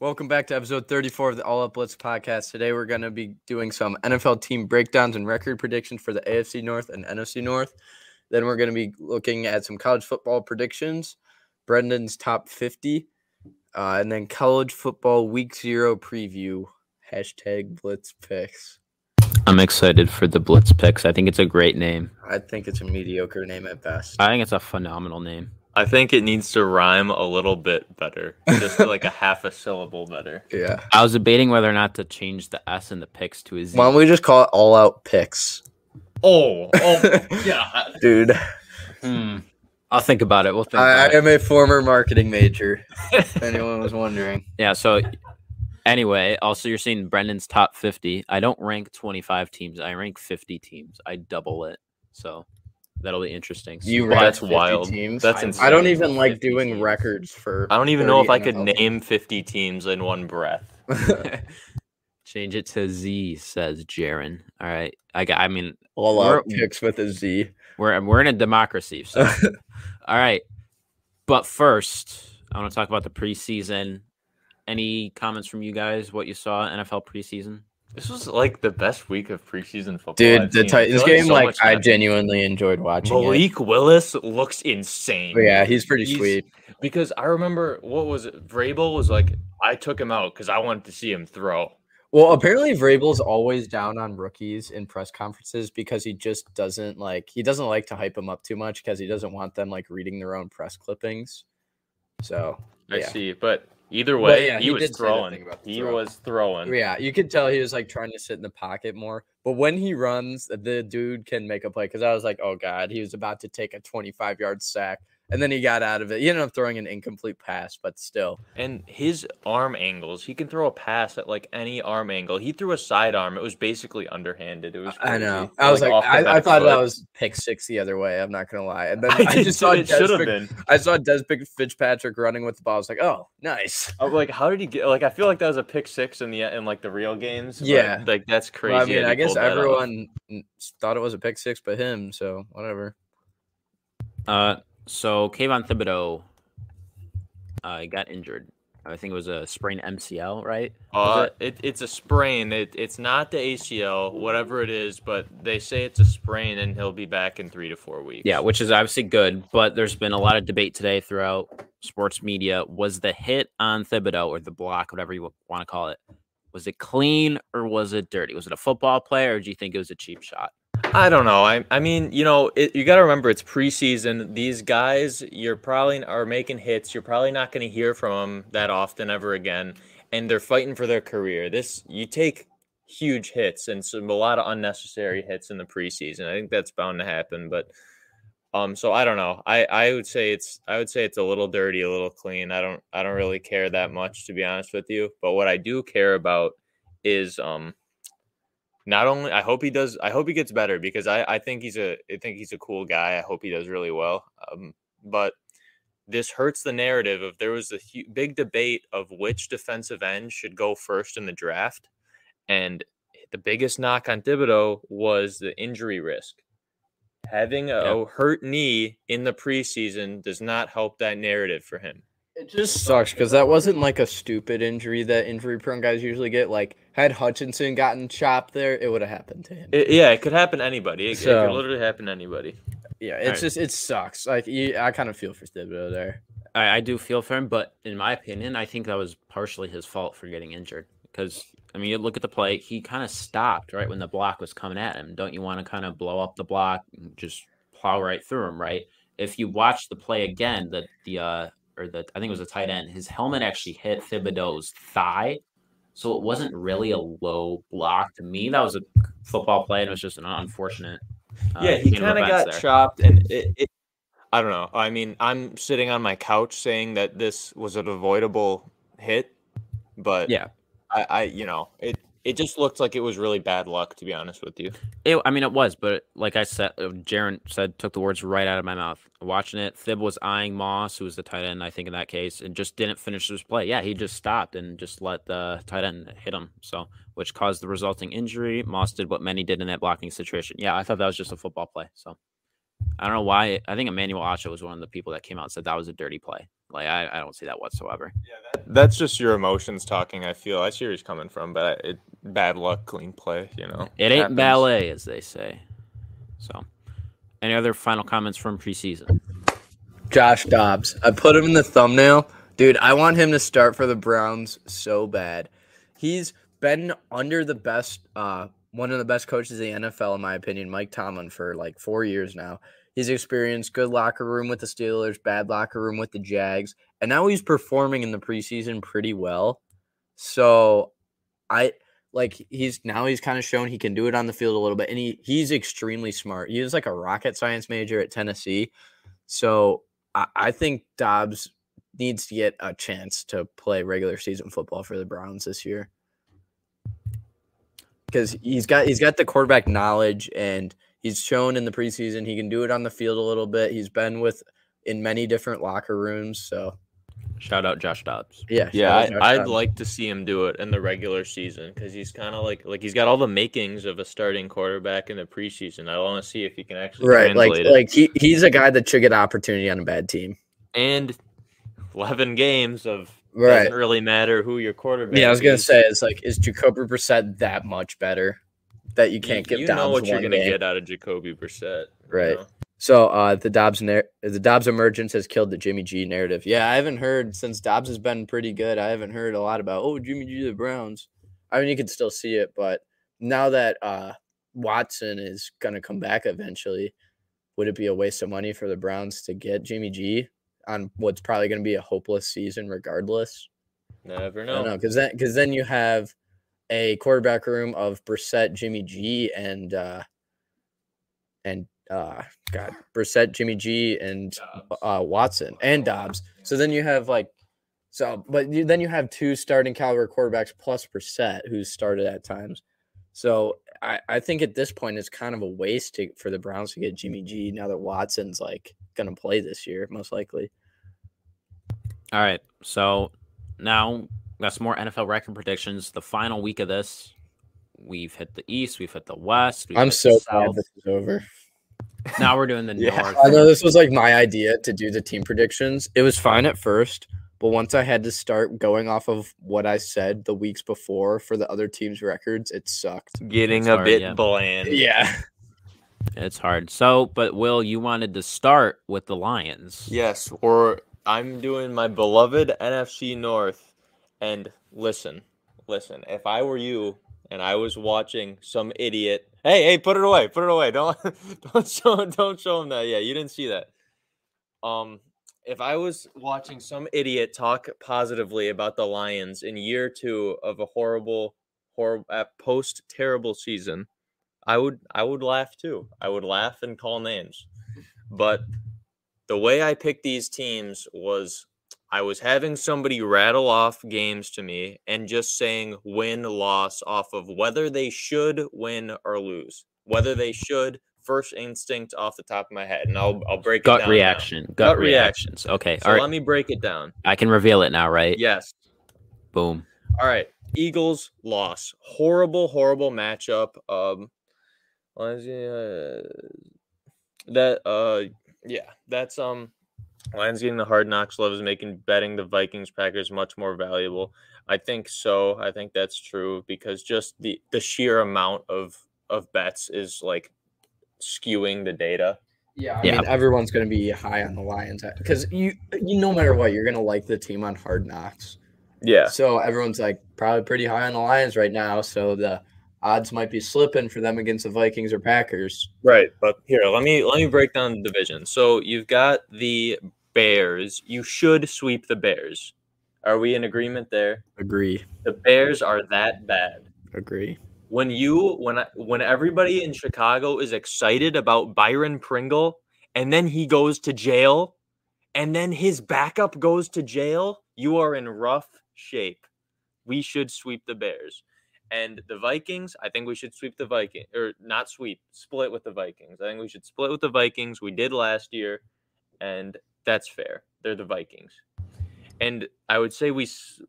Welcome back to episode 34 of the All Out Blitz Podcast. Today we're going to be doing some NFL team breakdowns and record predictions for the AFC North and NFC North. Then we're going to be looking at some college football predictions, Brendan's top 50, and then college football week 0 preview, hashtag Blitz Picks. I'm excited for the Blitz Picks. I think it's a great name. I think it's a mediocre name at best. I think it's a phenomenal name. I think it needs to rhyme a little bit better, just like a half a syllable better. Yeah. I was debating whether or not to change the S and the picks to a Z. Why don't we just call it All Out Picks? Oh, yeah. Dude. I'll think about it. I am a former marketing major, if anyone was wondering. Yeah, so anyway, also you're seeing Brendan's top 50. I don't rank 25 teams. I rank 50 teams. I double it, so... That'll be interesting. That's wild. Teams. That's insane. I don't even like doing teams. Records for. I don't even know if I could name 50 teams in one breath. Change it to Z, says Jaron. All right, I mean, all our picks with a Z. We're in a democracy. So. All right, but first, I want to talk about the preseason. Any comments from you guys? What you saw NFL preseason? This was like the best week of preseason football. Dude, the Titans game, I genuinely enjoyed watching. Malik Willis looks insane. But yeah, he's sweet. Because I remember, what was it? Vrabel was like, I took him out because I wanted to see him throw. Well, apparently Vrabel's always down on rookies in press conferences because he just doesn't like. He doesn't like to hype them up too much because he doesn't want them like reading their own press clippings. So I see, but. Either way, yeah, he was throwing. Yeah, you could tell he was like trying to sit in the pocket more. But when he runs, the dude can make a play. Because I was like, oh, God, he was about to take a 25-yard sack. And then he got out of it. He ended up throwing an incomplete pass, but still. And his arm angles, he can throw a pass at like any arm angle. He threw a sidearm. It was basically underhanded. It was crazy. I know. I was like I thought that was pick six the other way. I'm not going to lie. And then I saw Des Fitzpatrick running with the ball. I was like, oh, nice. I'm like, how did he get? Like, I feel like that was a pick six in like the real games. Yeah. Like, that's crazy. Well, I mean, I guess everyone thought it was a pick six, but him. So whatever. So Kayvon Thibodeaux got injured. I think it was a sprained MCL, right? It's a sprain. It's not the ACL, whatever it is, but they say it's a sprain and he'll be back in 3 to 4 weeks. Yeah, which is obviously good, but there's been a lot of debate today throughout sports media. Was the hit on Thibodeaux or the block, whatever you want to call it, was it clean or was it dirty? Was it a football play or do you think it was a cheap shot? I don't know. I mean, you know, you got to remember it's preseason. These guys, you're probably are making hits. You're probably not going to hear from them that often ever again. And they're fighting for their career. You take huge hits and a lot of unnecessary hits in the preseason. I think that's bound to happen. But so I don't know. I would say it's a little dirty, a little clean. I don't really care that much, to be honest with you. But what I do care about is not only I hope he gets better because I think he's a cool guy. I hope he does really well. But this hurts the narrative of there was a big debate of which defensive end should go first in the draft, and the biggest knock on Thibodeaux was the injury risk. Having a hurt knee in the preseason does not help that narrative for him. It just sucks because that wasn't like a stupid injury that injury-prone guys usually get. Like, had Hutchinson gotten chopped there, it would have happened to him. It could happen to anybody. It could literally happen to anybody. Yeah, it sucks. Like, I kind of feel for Thibodeaux there. I do feel for him, but in my opinion, I think that was partially his fault for getting injured. Because, I mean, you look at the play, he kind of stopped right when the block was coming at him. Don't you want to kind of blow up the block and just plow right through him, right? If you watch the play again, I think it was a tight end, his helmet actually hit Thibodeaux's thigh. So it wasn't really a low block. To me, that was a football play, and it was just an unfortunate. He kind of got chopped, and it I don't know. I mean, I'm sitting on my couch saying that this was an avoidable hit, but yeah, it just looked like it was really bad luck, to be honest with you. It was, but like I said, Jaron said, took the words right out of my mouth. Watching it, Thib was eyeing Moss, who was the tight end, I think, in that case, and just didn't finish his play. Yeah, he just stopped and just let the tight end hit him, so which caused the resulting injury. Moss did what many did in that blocking situation. Yeah, I thought that was just a football play. So I don't know why. I think Emmanuel Acho was one of the people that came out and said that was a dirty play. Like, I don't see that whatsoever. Yeah, that's just your emotions talking, I feel. I see where he's coming from, but bad luck, clean play, you know. It ain't happens. Ballet, as they say. So, any other final comments from preseason? Josh Dobbs. I put him in the thumbnail. Dude, I want him to start for the Browns so bad. He's been under the best, one of the best coaches in the NFL, in my opinion, Mike Tomlin, for like 4 years now. He's experienced good locker room with the Steelers, bad locker room with the Jags, and now he's performing in the preseason pretty well. So I like he's kind of shown he can do it on the field a little bit, and he's extremely smart. He was like a rocket science major at Tennessee. So I think Dobbs needs to get a chance to play regular season football for the Browns this year, because he's got the quarterback knowledge, and he's shown in the preseason he can do it on the field a little bit. He's been in many different locker rooms. So, shout out Josh Dobbs. Yeah, I'd like to see him do it in the regular season, because he's kind of like he's got all the makings of a starting quarterback in the preseason. I want to see if he can actually translate it. He's a guy that should get opportunity on a bad team. And 11 games of doesn't really matter who your quarterback is. Yeah, I was gonna say is Jacoby Brissett that much better? That you can't give Dobbs. You know what you're going to get out of Jacoby Brissett. Right. Know? So the Dobbs emergence has killed the Jimmy G narrative. Yeah, I haven't heard, since Dobbs has been pretty good, I haven't heard a lot about, oh, Jimmy G, the Browns. I mean, you can still see it, but now that Watson is going to come back eventually, would it be a waste of money for the Browns to get Jimmy G on what's probably going to be a hopeless season regardless? Never know. I don't know, because then you have a quarterback room of Brissett, Jimmy G, and Watson and Dobbs. So then you have then you have two starting caliber quarterbacks plus Brissett, who's started at times. So I think at this point it's kind of a waste for the Browns to get Jimmy G now that Watson's gonna play this year most likely. All right, so now. We got some more NFL record predictions. The final week of this, we've hit the East, we've hit the West. I'm so glad this is over. Now we're doing the North. I know this was my idea to do the team predictions. It was fine at first, but once I had to start going off of what I said the weeks before for the other teams' records, it sucked. Getting a bit bland. Yeah. It's hard. So, but Will, you wanted to start with the Lions. Yes, or I'm doing my beloved NFC North. And listen, if I were you and I was watching some idiot, hey, put it away. Don't show him that. Yeah, you didn't see that. If I was watching some idiot talk positively about the Lions in year two of a horrible post-terrible season, I would laugh too. I would laugh and call names. But the way I picked these teams was, I was having somebody rattle off games to me and just saying win-loss off of whether they should win or lose. Whether they should, first instinct off the top of my head. And I'll break it down. Reaction. Gut reactions. Okay. So all right. Let me break it down. I can reveal it now, right? Yes. Boom. All right. Eagles loss. Horrible matchup. Lions getting the hard knocks love is making betting the Vikings Packers much more valuable. I think so. I think that's true, because just the sheer amount of bets is skewing the data. Yeah, I mean everyone's going to be high on the Lions because you no matter what, you're going to like the team on hard knocks. Yeah. So everyone's probably pretty high on the Lions right now. So the odds might be slipping for them against the Vikings or Packers. Right, but here let me break down the division. So you've got the Bears. You should sweep the Bears. Are we in agreement there? Agree. The Bears are that bad. Agree. When everybody in Chicago is excited about Byron Pringle, and then he goes to jail, and then his backup goes to jail, you are in rough shape. We should sweep the Bears. And the Vikings, I think we should sweep the Vikings. Or not sweep, split with the Vikings. I think we should split with the Vikings. We did last year, and that's fair. They're the Vikings. And I would say we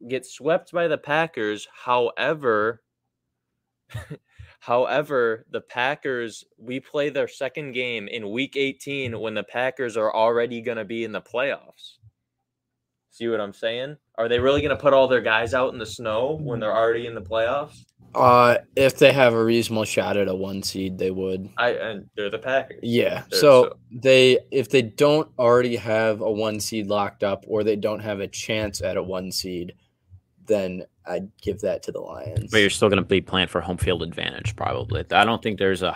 get swept by the Packers. However, the Packers, we play their second game in Week 18 when the Packers are already going to be in the playoffs. See what I'm saying? Are they really going to put all their guys out in the snow when they're already in the playoffs? If they have a reasonable shot at a 1 seed, they would. And they're the Packers. Yeah. So if they don't already have a 1 seed locked up, or they don't have a chance at a 1 seed, then I'd give that to the Lions. But you're still going to be playing for home field advantage, probably. I don't think there's a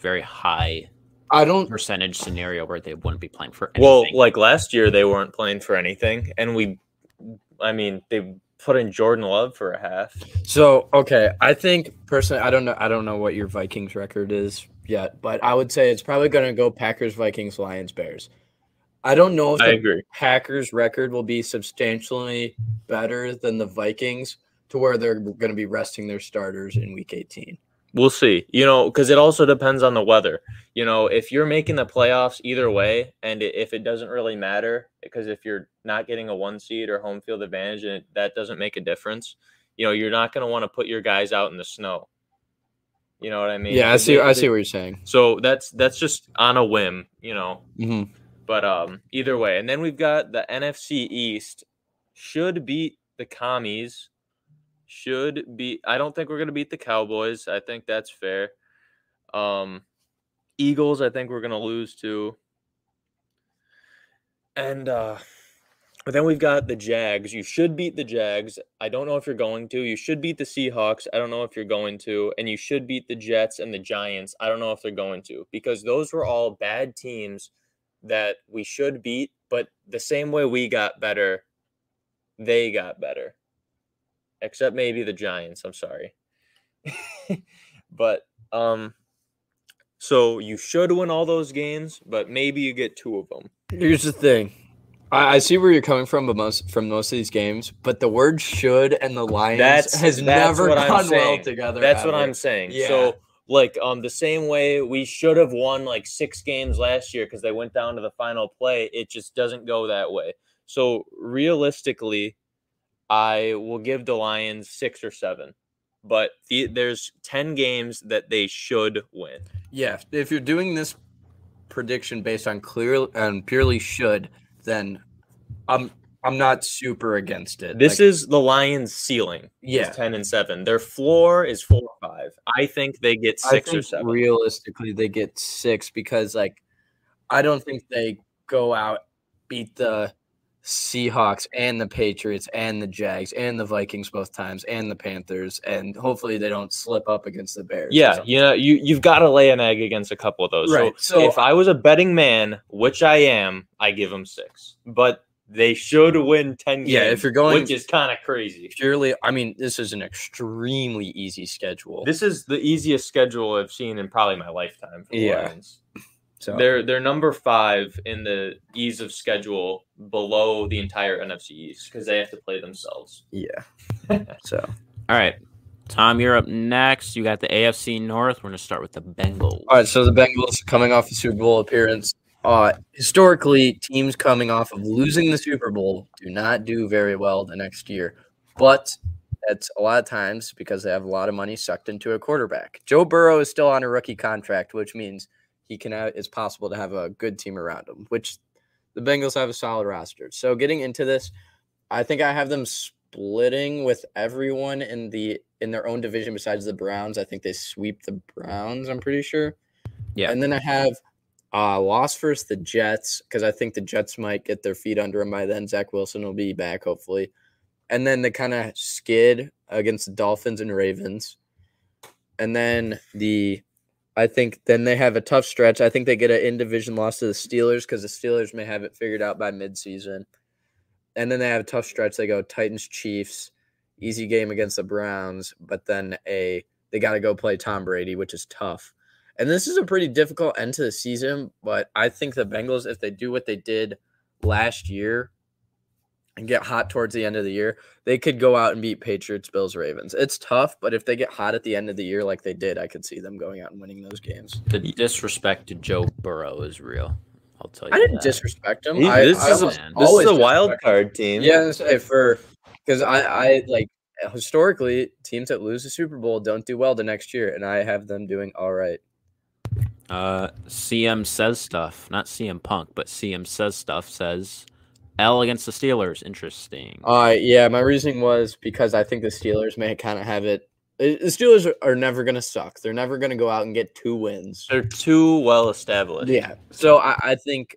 very high percentage scenario where they wouldn't be playing for anything. Well, like last year, they weren't playing for anything, and they put in Jordan Love for a half. So, okay, I think personally, I don't know what your Vikings record is yet, but I would say it's probably going to go Packers, Vikings, Lions, Bears. I don't know if the Packers record will be substantially better than the Vikings to where they're going to be resting their starters in week 18. We'll see, because it also depends on the weather. If you're making the playoffs either way, and if it doesn't really matter, because if you're not getting a 1 seed or home field advantage, and that doesn't make a difference, you're not going to want to put your guys out in the snow. You know what I mean? Yeah, I see what you're saying. So that's just on a whim, Mm-hmm. But either way, and then we've got the NFC East should beat the commies. I don't think we're going to beat the Cowboys. I think that's fair. Eagles, I think we're going to lose to. And then we've got the Jags. You should beat the Jags. I don't know if you're going to. You should beat the Seahawks. I don't know if you're going to. And you should beat the Jets and the Giants. I don't know if they're going to, because those were all bad teams that we should beat. But the same way we got better, they got better. Except maybe the Giants. I'm sorry. But so you should win all those games, but maybe you get two of them. Here's the thing. I see where you're coming from, but most of these games, but the word should and the Lions has never gone well together. That's what I'm saying. Yeah. So the same way we should have won 6 games last year because they went down to the final play, it just doesn't go that way. So realistically, I will give the Lions 6 or 7, but there's 10 games that they should win. Yeah, if you're doing this prediction based on clear and purely should, then I'm not super against it. This is the Lions' ceiling. Yeah, 10 and 7. Their floor is 4 or 5. I think they get 6 or 7. Realistically, they get 6 because I don't think they go out beat the Seahawks and the Patriots and the Jags and the Vikings both times and the Panthers, and hopefully they don't slip up against the Bears. Yeah, you've got to lay an egg against a couple of those. Right. So if I was a betting man, which I am, I give them 6. But they should win 10 games. Yeah, if you're going, which is kind of crazy. Purely, this is an extremely easy schedule. This is the easiest schedule I've seen in probably my lifetime for the Lions. So they're number 5 in the ease of schedule below the entire NFC East because they have to play themselves. Yeah. All right, Tom, you're up next. You got the AFC North. We're going to start with the Bengals. All right, so the Bengals coming off the Super Bowl appearance. Historically, teams coming off of losing the Super Bowl do not do very well the next year. But that's a lot of times because they have a lot of money sucked into a quarterback. Joe Burrow is still on a rookie contract, which means – it's possible to have a good team around him, which the Bengals have a solid roster. So getting into this, I think I have them splitting with everyone in their own division besides the Browns. I think they sweep the Browns, I'm pretty sure. Yeah. And then I have loss versus the Jets because I think the Jets might get their feet under them by then. Zach Wilson will be back, hopefully. And then they kind of skid against the Dolphins and Ravens. And then I think they have a tough stretch. I think they get an in-division loss to the Steelers because the Steelers may have it figured out by midseason. And then they have a tough stretch. They go Titans, Chiefs, easy game against the Browns, but then they got to go play Tom Brady, which is tough. And this is a pretty difficult end to the season, but I think the Bengals, if they do what they did last year and get hot towards the end of the year, they could go out and beat Patriots, Bills, Ravens. It's tough, but if they get hot at the end of the year like they did, I could see them going out and winning those games. The disrespect to Joe Burrow is real. I'll tell you. I didn't disrespect him. This is a wild card team. Yeah, because historically teams that lose the Super Bowl don't do well the next year, and I have them doing all right. CM Says Stuff, not CM Punk, but CM Says Stuff says L against the Steelers. Interesting. Yeah, my reasoning was because I think the Steelers may kind of have it. The Steelers are never going to suck. They're never going to go out and get two wins. They're too well established. Yeah. So I think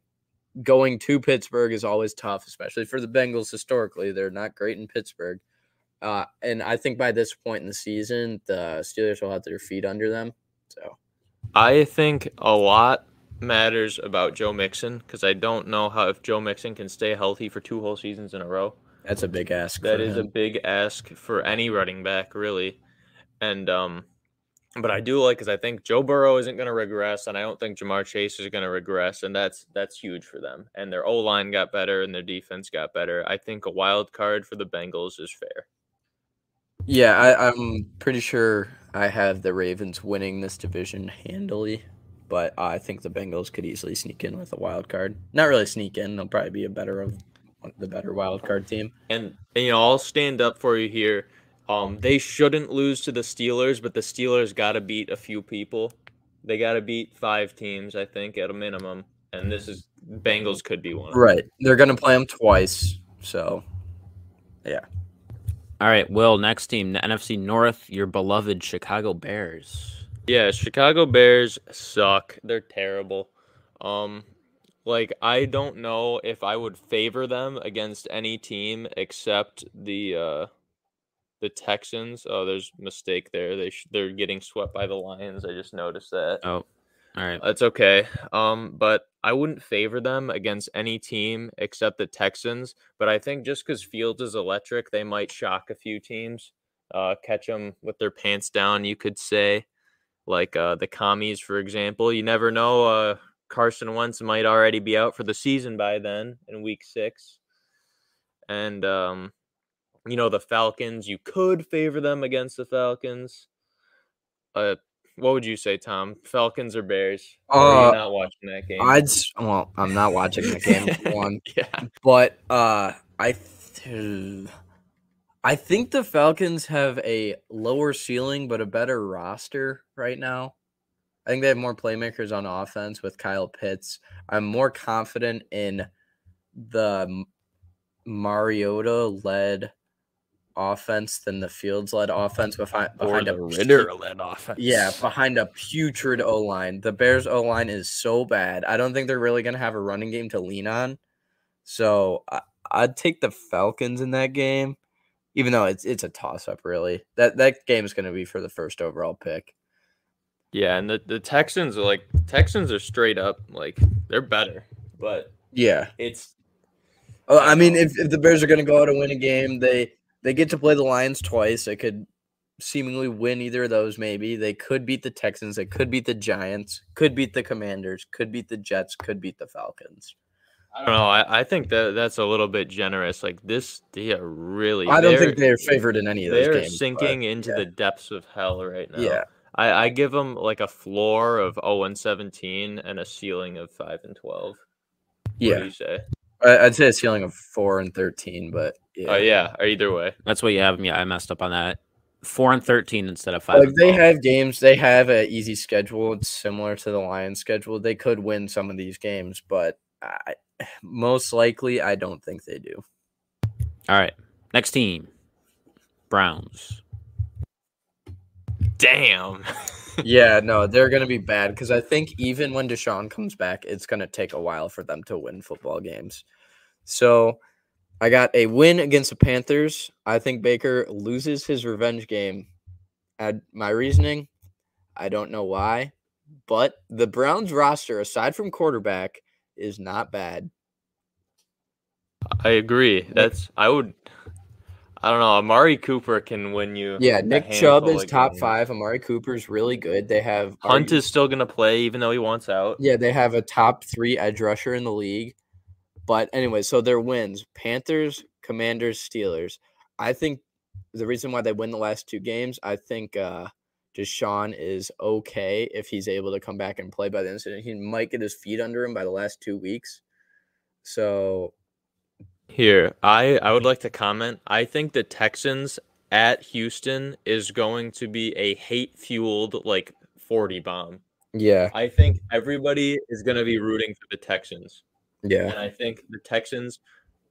going to Pittsburgh is always tough, especially for the Bengals historically. They're not great in Pittsburgh. And I think by this point in the season, the Steelers will have their feet under them. So I think a lot matters about Joe Mixon because I don't know how if Joe Mixon can stay healthy for two whole seasons in a row. That's a big ask. That is a big ask for any running back, really. And but I do like because I think Joe Burrow isn't going to regress, and I don't think Jamar Chase is going to regress, and that's huge for them. And their O-line got better, and their defense got better. I think a wild card for the Bengals is fair. Yeah, I'm pretty sure I have the Ravens winning this division handily, but I think the Bengals could easily sneak in with a wild card. Not really sneak in; they'll probably be the better wild card team. And you know, I'll stand up for you here. They shouldn't lose to the Steelers, but the Steelers got to beat a few people. They got to beat five teams, I think, at a minimum. And this is Bengals could be one of them. Right, they're going to play them twice, so yeah. All right, Will, next team, the NFC North, your beloved Chicago Bears. Yeah, Chicago Bears suck. They're terrible. I don't know if I would favor them against any team except the Texans. Oh, there's a mistake there. They're getting swept by the Lions. I just noticed that. Oh, all right. That's okay. But I wouldn't favor them against any team except the Texans. But I think just because Fields is electric, they might shock a few teams, catch them with their pants down, you could say. Like the commies, for example. You never know. Carson Wentz might already be out for the season by then in week 6. And, you know, the Falcons, you could favor them against the Falcons. What would you say, Tom? Falcons or Bears? Are you not watching that game? I'm not watching that game. One, yeah. But I think the Falcons have a lower ceiling but a better roster right now. I think they have more playmakers on offense with Kyle Pitts. I'm more confident in the Mariota-led offense than the Fields-led offense behind a Ritter-led offense. Yeah, behind a putrid O-line. The Bears' O-line is so bad. I don't think they're really going to have a running game to lean on. So I'd take the Falcons in that game, even though it's a toss-up, really. That game is going to be for the first overall pick. Yeah, and the Texans are straight up, they're better. But yeah, it's – I mean, if the Bears are going to go out and win a game, they get to play the Lions twice. They could seemingly win either of those, maybe. They could beat the Texans. They could beat the Giants. Could beat the Commanders. Could beat the Jets. Could beat the Falcons. I don't know. I think that's a little bit generous. They are really – I don't think they're favored in any of those games. They're sinking into the depths of hell right now. Yeah. I give them, a floor of 0-17 and a ceiling of 5-12. Yeah. What do you say? I'd say a ceiling of 4-13, but yeah. Oh yeah, either way. That's what you have. Yeah, I messed up on that. 4-13 instead of 5. They have games. They have an easy schedule. It's similar to the Lions' schedule. They could win some of these games, but most likely, I don't think they do. All right, next team, Browns. Damn. Yeah, no, they're going to be bad because I think even when Deshaun comes back, it's going to take a while for them to win football games. So I got a win against the Panthers. I think Baker loses his revenge game. My reasoning, I don't know why, but the Browns roster, aside from quarterback, is not bad. I agree. I don't know. Amari Cooper can win you. Yeah, Nick Chubb is top 5. Amari Cooper's really good. They have Hunt is still going to play, even though he wants out. Yeah, they have a top 3 edge rusher in the league. But anyway, so their wins: Panthers, Commanders, Steelers. I think the reason why they win the last 2 games, I think Deshaun is okay if he's able to come back and play by the incident. He might get his feet under him by the last 2 weeks. So. Here, I would like to comment. I think the Texans at Houston is going to be a hate-fueled, 40 bomb. Yeah. I think everybody is going to be rooting for the Texans. Yeah. And I think the Texans,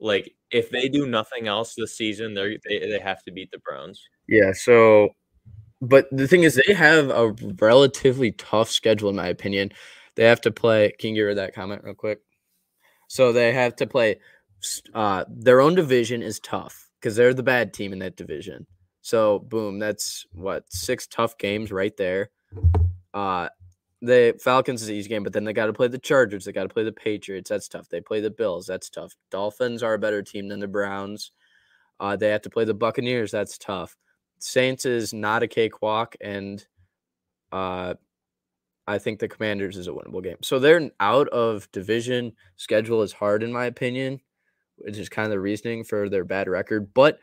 Like, if they do nothing else this season, they have to beat the Browns. Yeah, so – but the thing is, they have a relatively tough schedule, in my opinion. They have to play – can you read that comment real quick? So they have to play their own division is tough because they're the bad team in that division. So, boom, that's, what, 6 tough games right there. The Falcons is an easy game, but then they got to play the Chargers. They got to play the Patriots. That's tough. They play the Bills. That's tough. Dolphins are a better team than the Browns. They have to play the Buccaneers. That's tough. Saints is not a cakewalk, and I think the Commanders is a winnable game. So they're out of division. Schedule is hard, in my opinion, which is kind of the reasoning for their bad record. But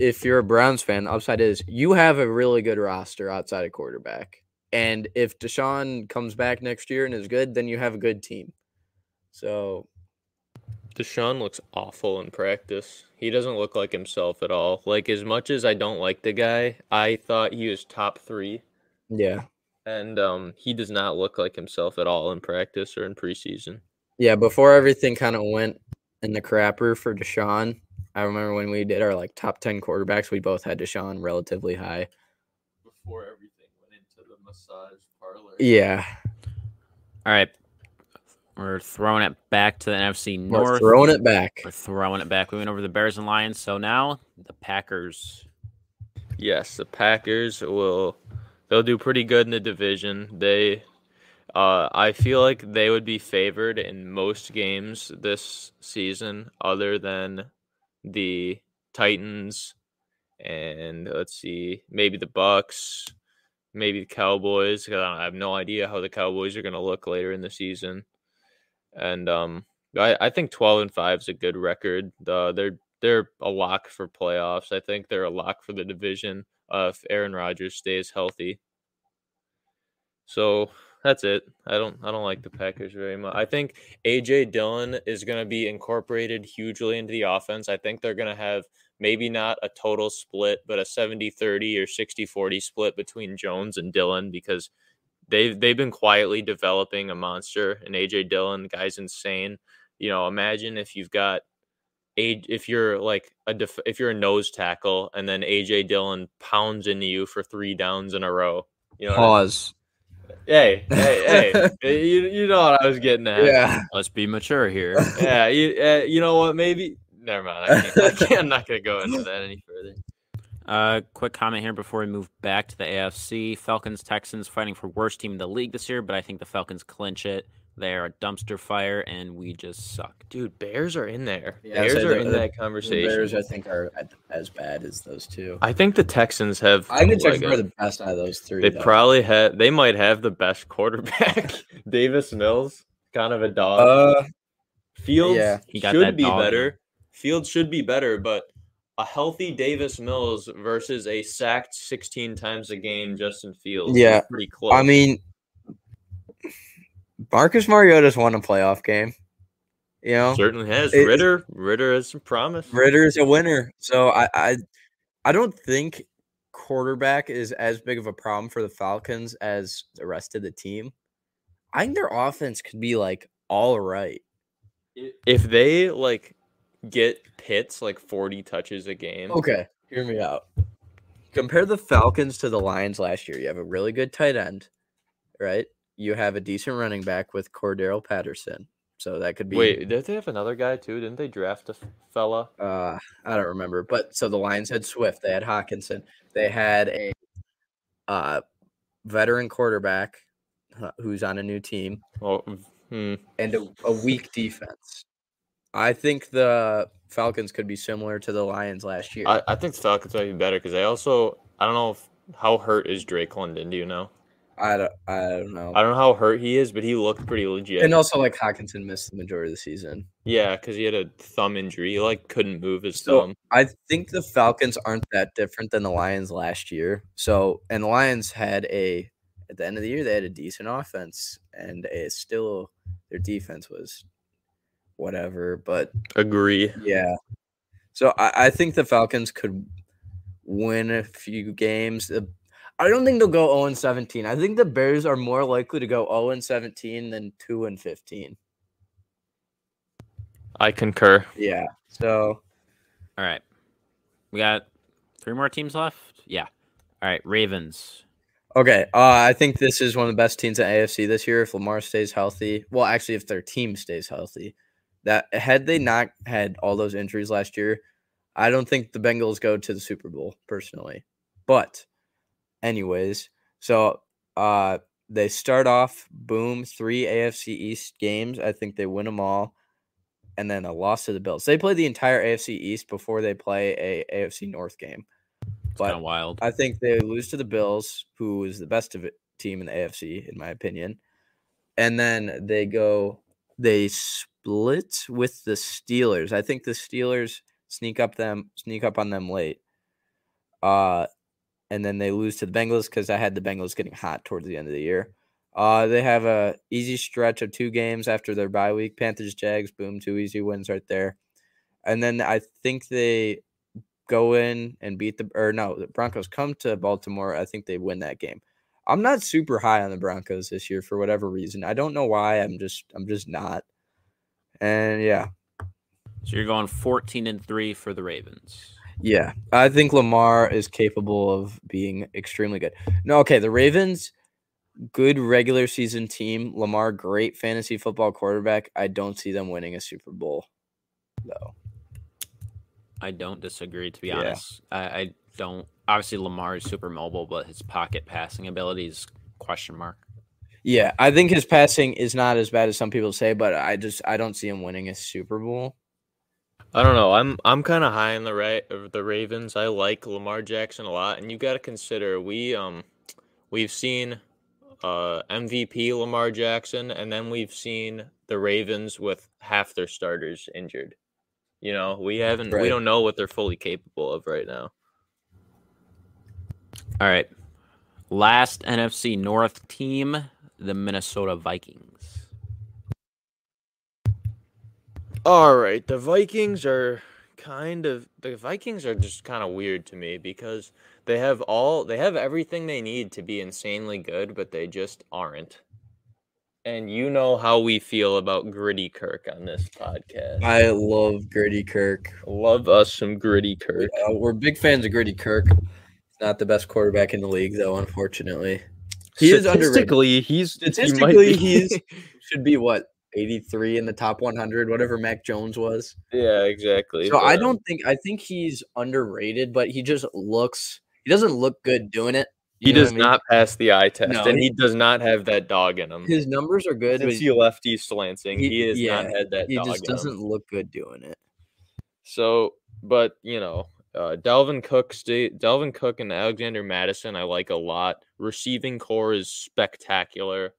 if you're a Browns fan, the upside is you have a really good roster outside of quarterback. And if Deshaun comes back next year and is good, then you have a good team. So Deshaun looks awful in practice. He doesn't look like himself at all. Like, as much as I don't like the guy, I thought he was top 3. Yeah. And he does not look like himself at all in practice or in preseason. Yeah, before everything kind of went in the crapper for Deshaun, I remember when we did our, like, top 10 quarterbacks, we both had Deshaun relatively high. Before everything. Massage parlor. Yeah. All right. We're throwing it back to the NFC North. We're throwing it back. We went over the Bears and Lions. So now the Packers. Yes, the Packers they'll do pretty good in the division. They I feel like they would be favored in most games this season other than the Titans and maybe the Bucks. Maybe the Cowboys. I have no idea how the Cowboys are going to look later in the season. And I think 12-5 is a good record. They're a lock for playoffs. I think they're a lock for the division if Aaron Rodgers stays healthy. So that's it. I don't like the Packers very much. I think A.J. Dillon is going to be incorporated hugely into the offense. I think they're going to have maybe not a total split, but a 70-30 or 60-40 split between Jones and Dillon, because they've been quietly developing a monster. And A.J. Dillon, the guy's insane. You know, imagine if you've got if you're a nose tackle and then A.J. Dillon pounds into you for 3 downs in a row. You know, pause. Hey! you know what I was getting at. Yeah, let's be mature here. Yeah, you know what? Maybe. Never mind. I'm not going to go into that any further. Quick comment here before we move back to the AFC. Falcons, Texans fighting for worst team in the league this year, but I think the Falcons clinch it. They are a dumpster fire, and we just suck. Dude, Bears are in there. Yeah, Bears are in that conversation. Bears, I think, are as bad as those two. I think the Texans have. I think the Texans are the best out of those three. They probably have. They might have the best quarterback. Davis Mills, kind of a dog. Fields should be better. Fields should be better, but a healthy Davis Mills versus a sacked 16 times a game Justin Fields is pretty close. I mean, Marcus Mariota's won a playoff game. You know, certainly has. Ritter has some promise. Ritter is a winner. So I don't think quarterback is as big of a problem for the Falcons as the rest of the team. I think their offense could be, like, all right. If they, like, get Pitts like 40 touches a game. Okay, hear me out. Compare the Falcons to the Lions last year. You have a really good tight end, right? You have a decent running back with Cordero Patterson. So that could be. Wait, did they have another guy too? Didn't they draft a fella? I don't remember. But so the Lions had Swift. They had Hutchinson. They had a veteran quarterback who's on a new team. And a weak defense. I think the Falcons could be similar to the Lions last year. I think the Falcons might be better because I don't know how hurt is Drake London. Do you know? I don't know. I don't know how hurt he is, but he looked pretty legit. And also, like, Hutchinson missed the majority of the season. Yeah, because he had a thumb injury. He, like, couldn't move his thumb. I think the Falcons aren't that different than the Lions last year. So, and the Lions at the end of the year, they had a decent offense, and their defense was whatever, but agree. Yeah. So I think the Falcons could win a few games. I don't think they'll go 0-17. I think the Bears are more likely to go 0-17 than 2-15. I concur. Yeah. So. All right. We got three more teams left. Yeah. All right. Ravens. Okay. I think this is one of the best teams in AFC this year if Lamar stays healthy. Well, actually, if their team stays healthy. That had they not had all those injuries last year, I don't think the Bengals go to the Super Bowl, personally. But anyways, so they start off, boom, three AFC East games. I think they win them all, and then a loss to the Bills. They play the entire AFC East before they play a AFC North game. It's kind of wild. I think they lose to the Bills, who is the best of it, team in the AFC, in my opinion. And then they split with the Steelers. I think the Steelers sneak up on them late. And then they lose to the Bengals because I had the Bengals getting hot towards the end of the year. They have a easy stretch of two games after their bye week. Panthers, Jags, boom, two easy wins right there. And then I think they go in and the Broncos come to Baltimore. I think they win that game. I'm not super high on the Broncos this year for whatever reason. I don't know why. I'm just not. And yeah. So you're going 14-3 for the Ravens. Yeah, I think Lamar is capable of being extremely good. No, okay, the Ravens, good regular season team. Lamar, great fantasy football quarterback. I don't see them winning a Super Bowl, though. I don't disagree, to be honest. I don't. Obviously, Lamar is super mobile, but his pocket passing ability is question mark. Yeah, I think his passing is not as bad as some people say, but I don't see him winning a Super Bowl. I don't know. I'm kind of high on the Ravens. I like Lamar Jackson a lot, and you got to consider we've seen MVP Lamar Jackson, and then we've seen the Ravens with half their starters injured. You know, we don't know what they're fully capable of right now. All right, last NFC North team, the Minnesota Vikings. All right, the Vikings are just kind of weird to me because they have everything they need to be insanely good, but they just aren't. And you know how we feel about Gritty Kirk on this podcast. I love Gritty Kirk. Love us some Gritty Kirk. Yeah, we're big fans of Gritty Kirk. He's not the best quarterback in the league, though, unfortunately. He is underrated. He should be what? 83 in the top 100, whatever Mac Jones was. Yeah, exactly. So I think he's underrated, but he doesn't look good doing it. He does not pass the eye test, and he does not have that dog in him. His numbers are good. Since he left East Lansing, he has not had that dog in him. He just doesn't look good doing it. So, but, you know, Dalvin Cook and Alexander Madison I like a lot. Receiving core is spectacular.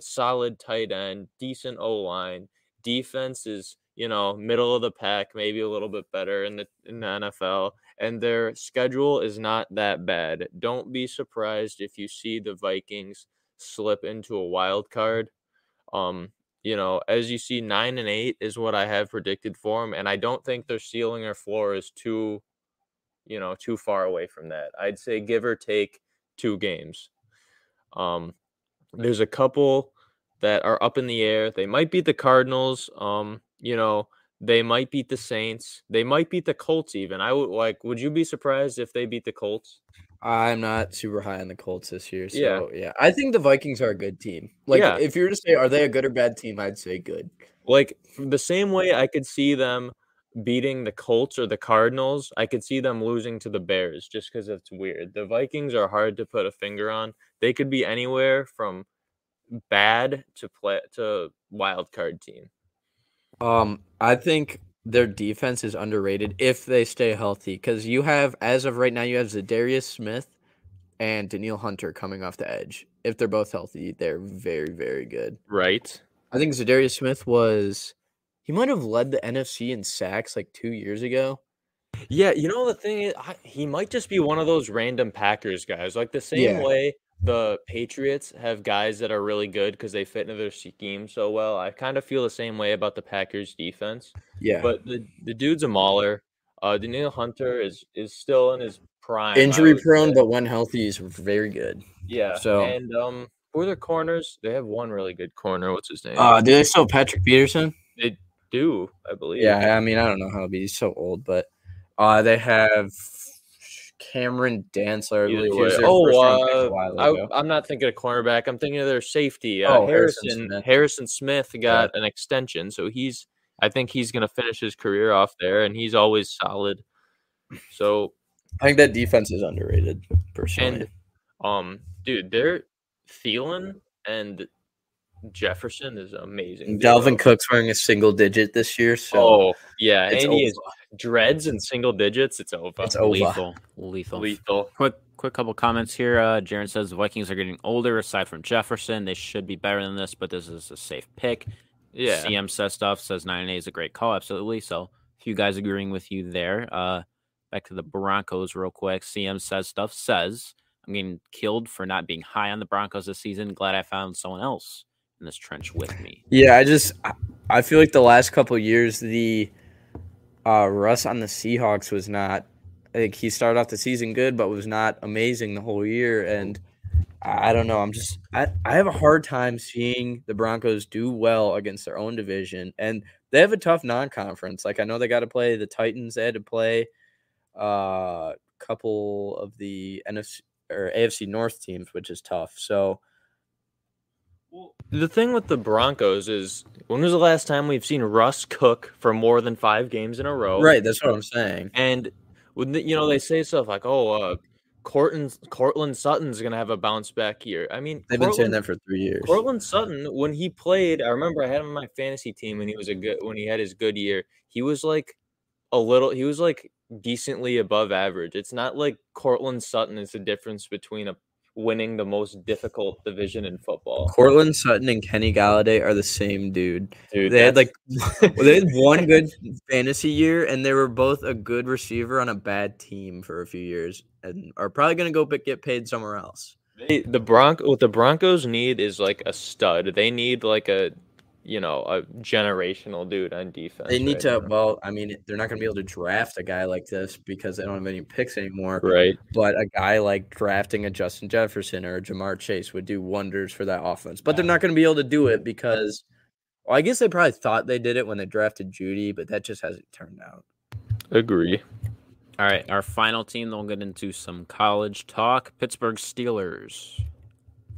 Solid tight end, decent O-line. Defense is, you know, middle of the pack, maybe a little bit better in the NFL. And their schedule is not that bad. Don't be surprised if you see the Vikings slip into a wild card. You know, as you see, 9-8 is what I have predicted for them, and I don't think their ceiling or floor is too far away from that. I'd say give or take two games. There's a couple that are up in the air. They might beat the Cardinals. You know, they might beat the Saints. They might beat the Colts even. Would you be surprised if they beat the Colts? I'm not super high on the Colts this year. So, yeah. I think the Vikings are a good team. Like, if you were to say, are they a good or bad team, I'd say good. Like, the same way I could see them beating the Colts or the Cardinals, I could see them losing to the Bears just because it's weird. The Vikings are hard to put a finger on. They could be anywhere from bad to wild card team. I think their defense is underrated if they stay healthy because you have, as of right now, Zadarius Smith and Danielle Hunter coming off the edge. If they're both healthy, they're very, very good. Right. I think Zadarius Smith he might have led the NFC in sacks like 2 years ago. Yeah, you know, the thing is, he might just be one of those random Packers guys. Like the same way the Patriots have guys that are really good because they fit into their scheme so well. I kind of feel the same way about the Packers defense. Yeah. But the dude's a mauler. Danielle Hunter is still in his prime. Injury prone, but when healthy, he's very good. Yeah. So and for their corners, they have one really good corner. What's his name? Do they still Patrick Peterson? They do, I believe. Yeah, I mean, I don't know how it'll be. He's so old, but they have Cameron Dantzler. I'm not thinking of cornerback. I'm thinking of their safety. Harrison Smith got an extension, so I think he's going to finish his career off there, and he's always solid. So I think that defense is underrated, personally. And, dude, they're Thielen and Jefferson is amazing. Dalvin Cook's wearing a single digit this year, so and he is dreads and single digits. It's over. It's over. Lethal. Quick couple comments here. Jaron says the Vikings are getting older. Aside from Jefferson, they should be better than this, but this is a safe pick. Yeah. CM Sestoff says 9-8 is a great call. Absolutely. So a few guys agreeing with you there. Back to the Broncos real quick. CM Sestoff says I'm getting killed for not being high on the Broncos this season. Glad I found someone else in this trench with me. Yeah, I feel like the last couple of years, the Russ on the Seahawks was not, I think he started off the season good, but was not amazing the whole year. And I don't know. I have a hard time seeing the Broncos do well against their own division. And they have a tough non-conference. Like, I know they got to play the Titans. They had to play a couple of the NFC or AFC North teams, which is tough. So, well, the thing with the Broncos is, when was the last time we've seen Russ cook for more than 5 games in a row? Right, that's what I'm saying. And when they say stuff like, Courtland Sutton's going to have a bounce back year. I mean, they've been saying that for 3 years. Courtland Sutton, when he played, I remember I had him on my fantasy team when he had his good year. He was like decently above average. It's not like Courtland Sutton is the difference between winning the most difficult division in football. Courtland Sutton and Kenny Galladay are the same dude. They had one good fantasy year, and they were both a good receiver on a bad team for a few years, and are probably going to go get paid somewhere else. What the Broncos need is like a stud. They need like a generational dude on defense. They need they're not going to be able to draft a guy like this because they don't have any picks anymore. Right. But a guy like drafting a Justin Jefferson or a Jamar Chase would do wonders for that offense. But they're not going to be able to do it because, well, I guess they probably thought they did it when they drafted Judy, but that just hasn't turned out. Agree. All right, our final team. Then we'll get into some college talk. Pittsburgh Steelers.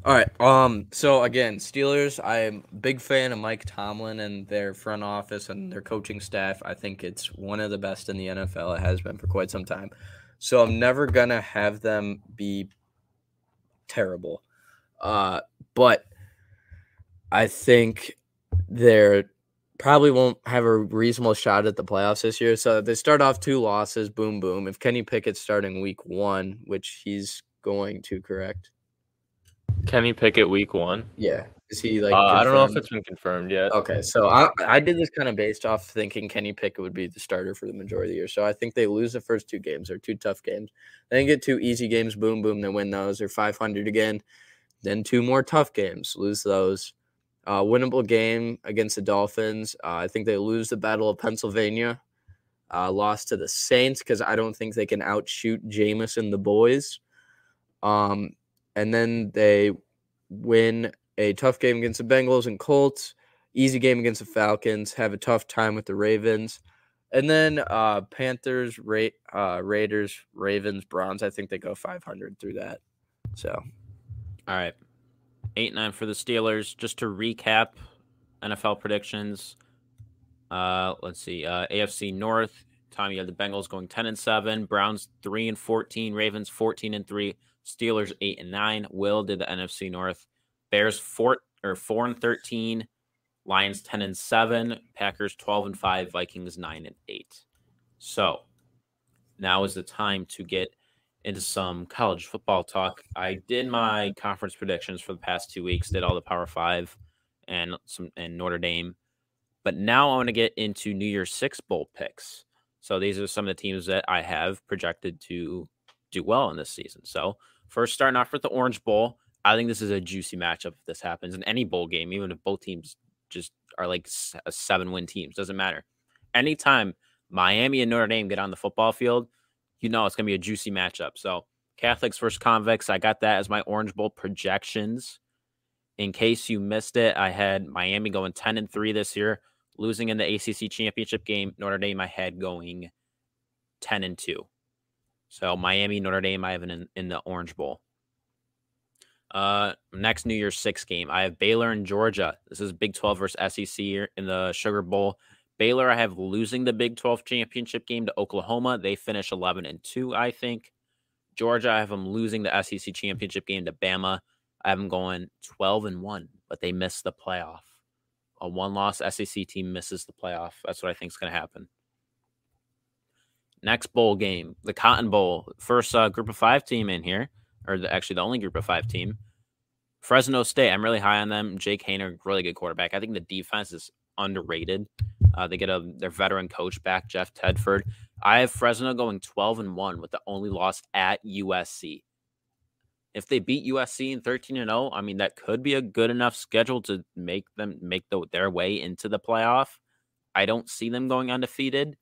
All right. So again, Steelers. I'm a big fan of Mike Tomlin and their front office and their coaching staff. I think it's one of the best in the NFL. It has been for quite some time. So I'm never gonna have them be terrible. But I think they're probably won't have a reasonable shot at the playoffs this year. So they start off 2 losses. Boom, boom. If Kenny Pickett's starting week 1, which he's going to, correct? Kenny Pickett week 1? Yeah. Is he like? I don't know if it's been confirmed yet. Okay, so I did this kind of based off thinking Kenny Pickett would be the starter for the majority of the year. So I think they lose the first 2 games. They're 2 tough games. Then get 2 easy games. Boom, boom. They win those. They're 500 again. Then 2 more tough games. Lose those. Winnable game against the Dolphins. I think they lose the Battle of Pennsylvania. Lost to the Saints because I don't think they can outshoot Jameis and the boys. And then they win a tough game against the Bengals and Colts, easy game against the Falcons, have a tough time with the Ravens. And then Panthers, Raiders, Ravens, Browns. I think they go 500 through that. So, all right. 8-9 for the Steelers. Just to recap NFL predictions, let's see. AFC North, Tommy had the Bengals going 10-7, Browns 3-14, Ravens 14-3. Steelers 8-9. Will did the NFC North. Bears 4-13. Lions 10-7. Packers 12-5. Vikings 9-8. So now is the time to get into some college football talk. I did my conference predictions for the past 2 weeks. Did all the Power 5 and Notre Dame. But now I want to get into New Year's Six bowl picks. So these are some of the teams that I have projected to do well in this season. So first, starting off with the Orange Bowl, I think this is a juicy matchup if this happens in any bowl game, even if both teams just are like 7-win teams. Doesn't matter. Anytime Miami and Notre Dame get on the football field, you know it's going to be a juicy matchup. So Catholics versus Convicts, I got that as my Orange Bowl projections. In case you missed it, I had Miami going 10-3 this year, Losing in the ACC championship game, Notre Dame I had going 10-2. So Miami, Notre Dame I have in the Orange Bowl. Next New Year's Six game, I have Baylor and Georgia. This is Big 12 versus SEC in the Sugar Bowl. Baylor I have losing the Big 12 championship game to Oklahoma. They finish 11-2, I think. Georgia, I have them losing the SEC championship game to Bama. I have them going 12-1, but they miss the playoff. A one-loss SEC team misses the playoff. That's what I think is going to happen. Next bowl game, the Cotton Bowl. First group of five team in here, or actually the only group of five team. Fresno State, I'm really high on them. Jake Hayner, really good quarterback. I think the defense is underrated. They get their veteran coach back, Jeff Tedford. I have Fresno going 12-1 with the only loss at USC. If they beat USC in 13-0, I mean, that could be a good enough schedule to make them make their way into the playoff. I don't see them going undefeated,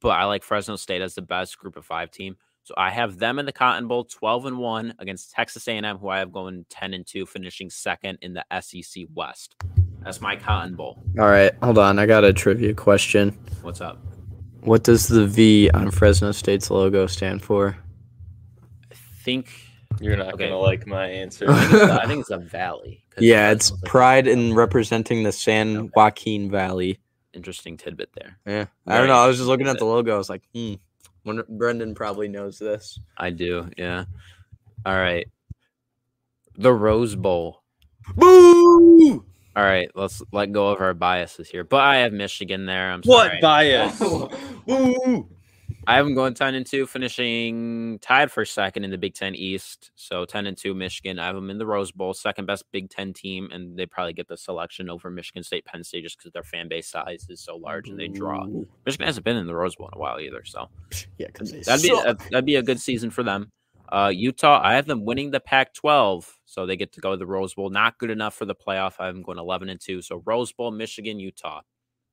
but I like Fresno State as the best group of five team. So I have them in the Cotton Bowl 12-1 against Texas A&M, who I have going 10-2, finishing second in the SEC West. That's my Cotton Bowl. All right, hold on. I got a trivia question. What's up? What does the V on Fresno State's logo stand for? I think... You're not going to like my answer. I think it's a valley. Yeah, it's pride in representing the San Joaquin Valley. Interesting tidbit there. Yeah. I don't know. I was just looking at the logo. I was like, Brendan probably knows this. I do, yeah. All right. The Rose Bowl. Boo! All right, let's let go of our biases here. But I have Michigan there. I'm sorry. What bias? Boo! I have them going 10-2, finishing tied for second in the Big Ten East. So 10-2, Michigan. I have them in the Rose Bowl, second best Big Ten team, and they probably get the selection over Michigan State, Penn State, just because their fan base size is so large and they draw. Michigan hasn't been in the Rose Bowl in a while either, so yeah, that'd be a good season for them. Utah, I have them winning the Pac-12, so they get to go to the Rose Bowl. Not good enough for the playoff. I have them going 11-2. So Rose Bowl, Michigan, Utah.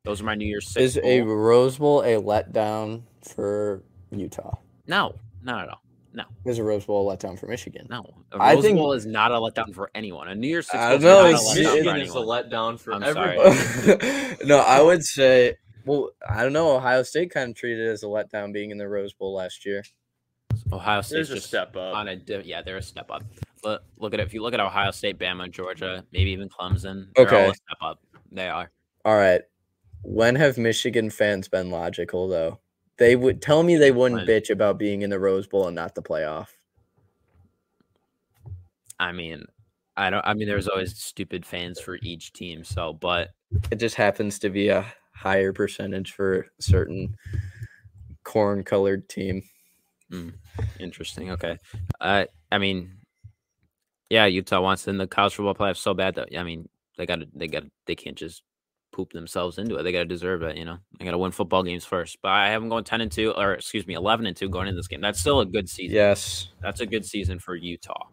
Those are my New Year's Six. Is a Rose Bowl a letdown for Utah? No, not at all. No. Is a Rose Bowl a letdown for Michigan? No. A Rose Bowl is not a letdown for anyone. A New Year's Six is not a letdown Michigan is a letdown for everybody. No, I would say, well, I don't know. Ohio State kind of treated it as a letdown being in the Rose Bowl last year. Ohio State's just a step up. Yeah, they're a step up. But look at it. If you look at Ohio State, Bama, Georgia, maybe even Clemson, they're all a step up. They are. All right. When have Michigan fans been logical, though? They would tell me they wouldn't bitch about being in the Rose Bowl and not the playoff. I mean, there's always stupid fans for each team, so but it just happens to be a higher percentage for a certain corn-colored team. Interesting. Okay. Utah wants in the college football playoff so bad that they can't just poop themselves into it. They got to deserve it, They got to win football games first. But I have them going 10-2, or excuse me, 11-2 going into this game. That's still a good season. Yes. That's a good season for Utah.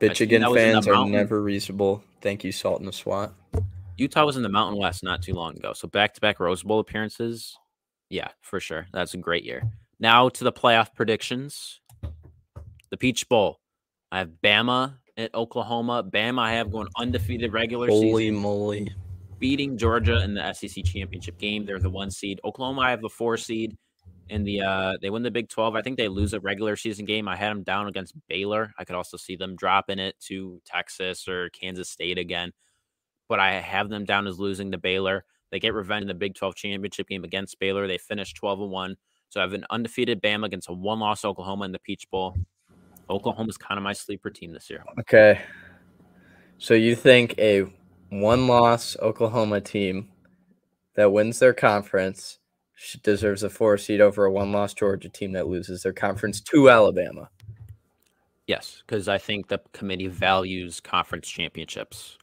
Michigan fans are never reasonable. Thank you, Salt and the SWAT. Utah was in the Mountain West not too long ago. So back-to-back Rose Bowl appearances, yeah, for sure. That's a great year. Now to the playoff predictions. The Peach Bowl. I have Bama at Oklahoma. Bama I have going undefeated regular season. Holy moly. Beating Georgia in the SEC championship game. They're the 1 seed. Oklahoma, I have the 4 seed. In the they win the Big 12. I think they lose a regular season game. I had them down against Baylor. I could also see them dropping it to Texas or Kansas State again. But I have them down as losing to Baylor. They get revenge in the Big 12 championship game against Baylor. They finish 12-1. So I have an undefeated Bama against a one-loss Oklahoma in the Peach Bowl. Oklahoma's kind of my sleeper team this year. Okay. So you think a one-loss Oklahoma team that wins their conference deserves a 4 seed over a one-loss Georgia team that loses their conference to Alabama? Yes, because I think the committee values conference championships.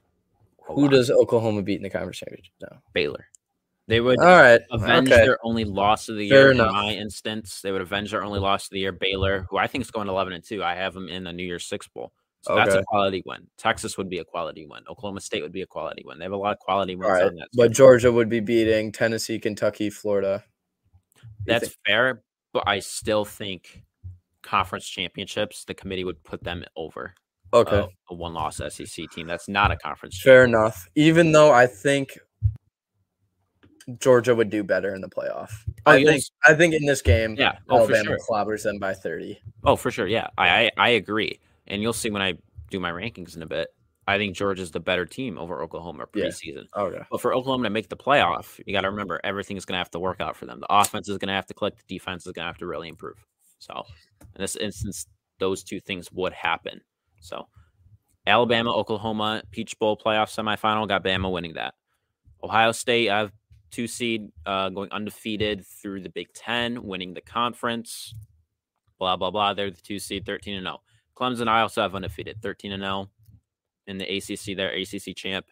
Who does Oklahoma beat in the conference championship? No. Baylor. They would avenge their only loss of the year. In my instance, they would avenge their only loss of the year. Baylor, who I think is going 11-2, I have them in the New Year's Six Bowl. So that's a quality win. Texas would be a quality win. Oklahoma State would be a quality win. They have a lot of quality wins on that. But Georgia would be beating Tennessee, Kentucky, Florida. That's fair, but I still think conference championships, the committee would put them over a one-loss SEC team. That's not a conference championship. Fair enough. Even though I think Georgia would do better in the playoff. I think in this game, yeah, Alabama clobbers them by 30. Oh, for sure. Yeah, I agree. And you'll see when I do my rankings in a bit. I think Georgia's the better team over Oklahoma preseason. Yeah. Okay. But for Oklahoma to make the playoff, you got to remember everything is going to have to work out for them. The offense is going to have to click. The defense is going to have to really improve. So in this instance, those two things would happen. So Alabama, Oklahoma, Peach Bowl playoff semifinal, got Bama winning that. Ohio State, I have 2 seed going undefeated through the Big Ten, winning the conference, blah, blah, blah. They're the 2 seed, 13-0. Clemson, I also have undefeated, 13-0. In the ACC, their ACC champ.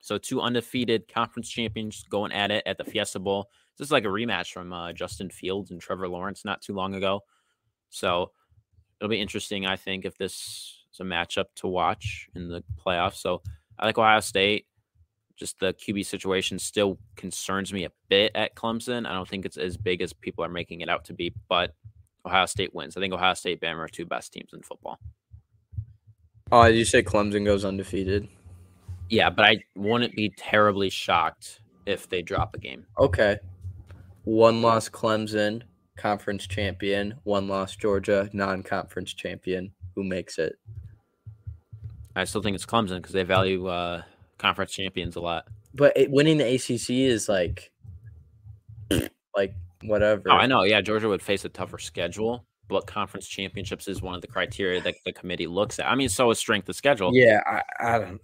So 2 undefeated conference champions going at it at the Fiesta Bowl. This is like a rematch from Justin Fields and Trevor Lawrence not too long ago. So it'll be interesting, I think, if this is a matchup to watch in the playoffs. So I like Ohio State. Just the QB situation still concerns me a bit at Clemson. I don't think it's as big as people are making it out to be, but Ohio State wins. I think Ohio State and Bama are 2 best teams in football. Oh, you say Clemson goes undefeated? Yeah, but I wouldn't be terribly shocked if they drop a game. Okay. 1 loss Clemson, conference champion. 1 loss Georgia, non-conference champion. Who makes it? I still think it's Clemson because they value conference champions a lot. But winning the ACC is like whatever. Oh, I know. Yeah, Georgia would face a tougher schedule. What conference championships is one of the criteria that the committee looks at. I mean, so is strength of schedule. Yeah, I don't.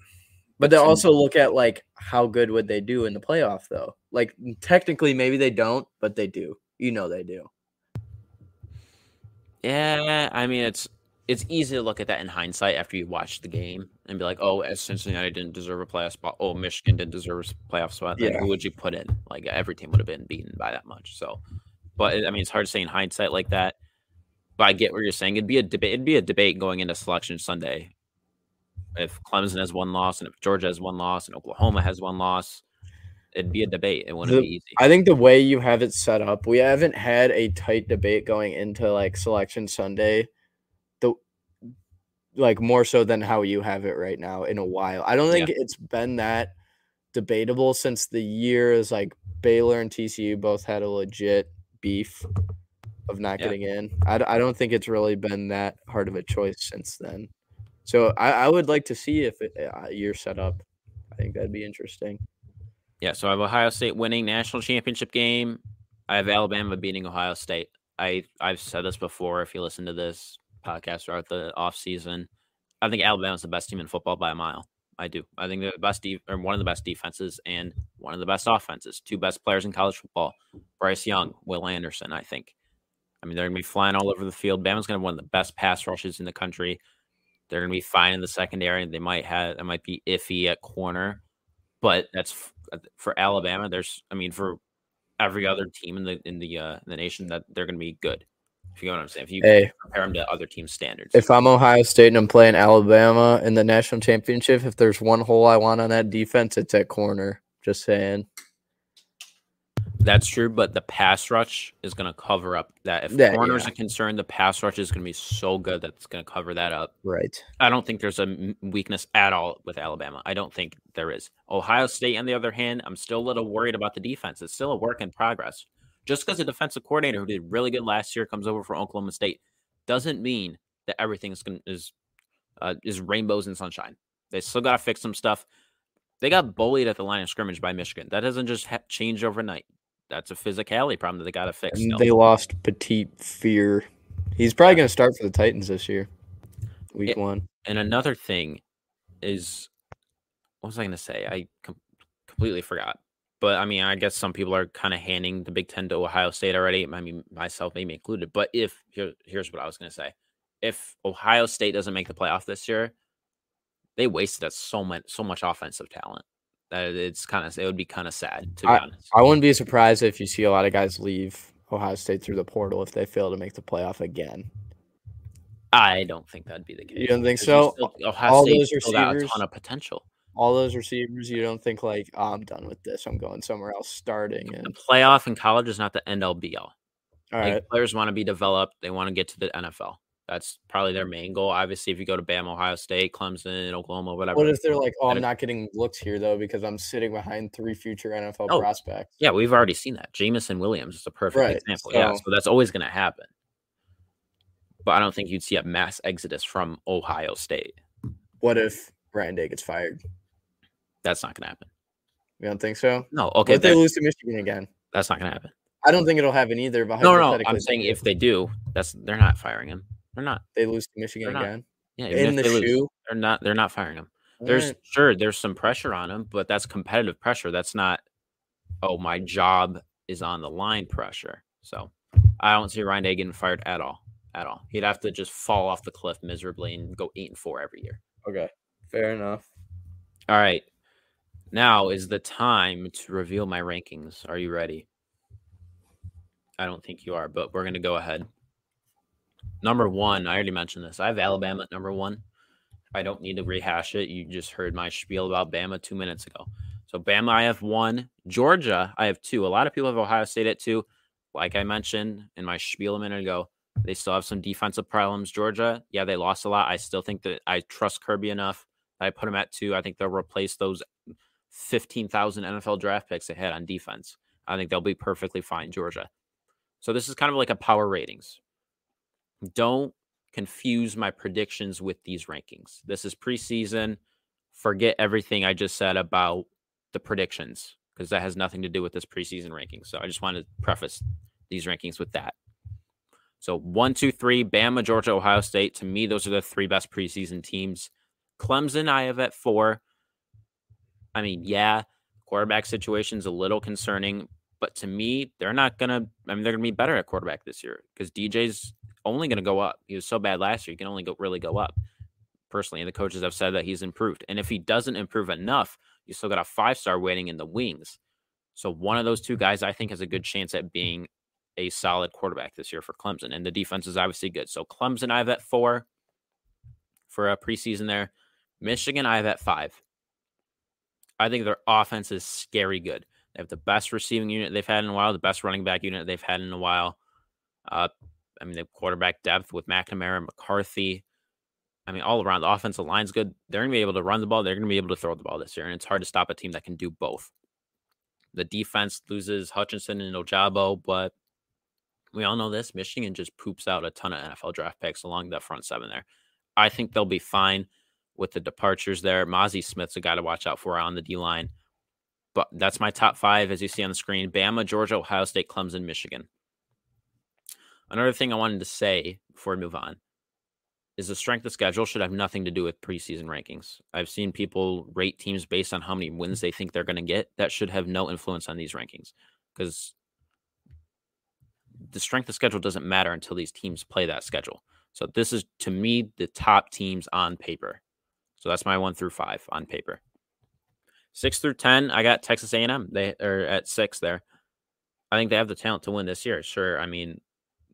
But they also look at like how good would they do in the playoff though. Like technically, maybe they don't, but they do. You know, they do. Yeah, I mean, it's easy to look at that in hindsight after you watch the game and be like, oh, Cincinnati didn't deserve a playoff spot. Oh, Michigan didn't deserve a playoff spot. Like, yeah. Who would you put in? Like every team would have been beaten by that much. So, but I mean, it's hard to say in hindsight like that. But I get what you're saying. It'd be a debate. It'd be a debate going into Selection Sunday. If Clemson has 1 loss, and if Georgia has 1 loss, and Oklahoma has 1 loss, it'd be a debate. It wouldn't be easy. I think the way you have it set up, we haven't had a tight debate going into like Selection Sunday, more so than how you have it right now in a while. I don't think it's been that debatable since the years like Baylor and TCU both had a legit beef of not getting in. I don't think it's really been that hard of a choice since then. So I would like to see if you're set up. I think that'd be interesting. Yeah, so I have Ohio State winning national championship game. I have Alabama beating Ohio State. I've said this before, if you listen to this podcast throughout the offseason, I think Alabama's the best team in football by a mile. I do. I think they're the best or one of the best defenses and one of the best offenses. 2 best players in college football. Bryce Young, Will Anderson, I think. I mean, they're going to be flying all over the field. Bama's going to have one of the best pass rushes in the country. They're going to be fine in the secondary. It might be iffy at corner, but that's for Alabama. For every other team in the nation that they're going to be good. If you know what I'm saying, if you compare them to other teams' standards. If I'm Ohio State and I'm playing Alabama in the national championship, if there's one hole I want on that defense, it's at corner. Just saying. That's true, but the pass rush is going to cover up that. If corners are concerned, the pass rush is going to be so good that it's going to cover that up. Right. I don't think there's a weakness at all with Alabama. I don't think there is. Ohio State, on the other hand, I'm still a little worried about the defense. It's still a work in progress. Just because a defensive coordinator who did really good last year comes over from Oklahoma State doesn't mean that everything is rainbows and sunshine. They still got to fix some stuff. They got bullied at the line of scrimmage by Michigan. That doesn't just change overnight. That's a physicality problem that they got to fix. And they lost Petit Fear. He's probably going to start for the Titans this year, week 1. And another thing is, what was I going to say? I completely forgot. But, I mean, I guess some people are kind of handing the Big Ten to Ohio State already. I mean, myself maybe included. But here's what I was going to say. If Ohio State doesn't make the playoff this year, they wasted us so much offensive talent. That it would be kind of sad, to be honest. I wouldn't be surprised if you see a lot of guys leave Ohio State through the portal if they fail to make the playoff again. I don't think that'd be the case. You don't think so? Ohio State filled out a ton of potential. All those receivers, you don't think like, oh, I'm done with this. I'm going somewhere else starting. The playoff in college is not the end all be all. All right. Players want to be developed. They want to get to the NFL. That's probably their main goal. Obviously, if you go to Bama, Ohio State, Clemson, Oklahoma, whatever. What if they're like, oh, I'm not getting looked here, though, because I'm sitting behind three future NFL prospects? Yeah, we've already seen that. Jamison Williams is a perfect example. So, yeah, so that's always going to happen. But I don't think you'd see a mass exodus from Ohio State. What if Ryan Day gets fired? That's not going to happen. You don't think so? No. Okay. What if they lose to Michigan again? That's not going to happen. I don't think it'll happen either. But no. I'm saying if they do, they're not firing him. They're not. They lose to Michigan again. Yeah, in the shoe. They're not firing him. There's some pressure on him, but that's competitive pressure. That's not, oh, my job is on the line pressure. So I don't see Ryan Day getting fired at all. At all. He'd have to just fall off the cliff miserably and go 8-4 every year. Okay. Fair enough. All right. Now is the time to reveal my rankings. Are you ready? I don't think you are, but we're gonna go ahead. Number one, I already mentioned this. I have Alabama at number one. I don't need to rehash it. You just heard my spiel about Bama 2 minutes ago. So Bama, I have one. Georgia, I have two. A lot of people have Ohio State at two. Like I mentioned in my spiel a minute ago, they still have some defensive problems. Georgia, yeah, they lost a lot. I still think that I trust Kirby enough. I put them at two. I think they'll replace those 15,000 NFL draft picks they had on defense. I think they'll be perfectly fine, Georgia. So this is kind of like a power ratings. Don't confuse my predictions with these rankings. This is preseason. Forget everything I just said about the predictions because that has nothing to do with this preseason ranking. So I just want to preface these rankings with that. So 1, 2, 3, Bama, Georgia, Ohio State. To me, those are the three best preseason teams. Clemson, I have at 4. I mean, yeah, quarterback situation's a little concerning, but to me, they're not going to, I mean, they're going to be better at quarterback this year because DJ's only going to go up. He was so bad last year. He can only really go up. Personally, the coaches have said that he's improved. And if he doesn't improve enough, you still got a 5-star waiting in the wings. So one of those two guys, I think, has a good chance at being a solid quarterback this year for Clemson. And the defense is obviously good. So Clemson, I have at 4 for a preseason there. Michigan, I have at 5. I think their offense is scary good. They have the best receiving unit they've had in a while, the best running back unit they've had in a while. I mean, they have quarterback depth with McNamara and McCarthy. I mean, all around, the offensive line's good. They're going to be able to run the ball. They're going to be able to throw the ball this year, and it's hard to stop a team that can do both. The defense loses Hutchinson and Ojabo, but we all know this. Michigan just poops out a ton of NFL draft picks along that front seven there. I think they'll be fine with the departures there. Mozzie Smith's a guy to watch out for on the D-line. But that's my top 5, as you see on the screen. Bama, Georgia, Ohio State, Clemson, Michigan. Another thing I wanted to say before we move on is the strength of schedule should have nothing to do with preseason rankings. I've seen people rate teams based on how many wins they think they're going to get. That should have no influence on these rankings because the strength of schedule doesn't matter until these teams play that schedule. So this is, to me, the top teams on paper. So that's my 1 through 5 on paper. 6 through 10, I got Texas A&M. They are at 6 there. I think they have the talent to win this year. Sure, I mean,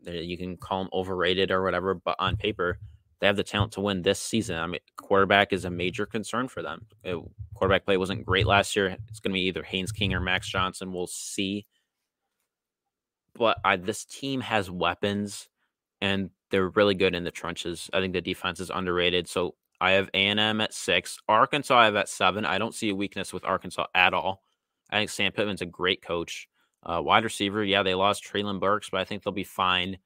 you can call them overrated or whatever, but on paper, they have the talent to win this season. I mean, quarterback is a major concern for them. Quarterback play wasn't great last year. It's going to be either Haynes King or Max Johnson. We'll see. But this team has weapons, and they're really good in the trenches. I think the defense is underrated. So I have A&M at 6. Arkansas, I have at 7. I don't see a weakness with Arkansas at all. I think Sam Pittman's a great coach. Wide receiver, yeah, they lost Treylon Burks, but I think they'll be fine.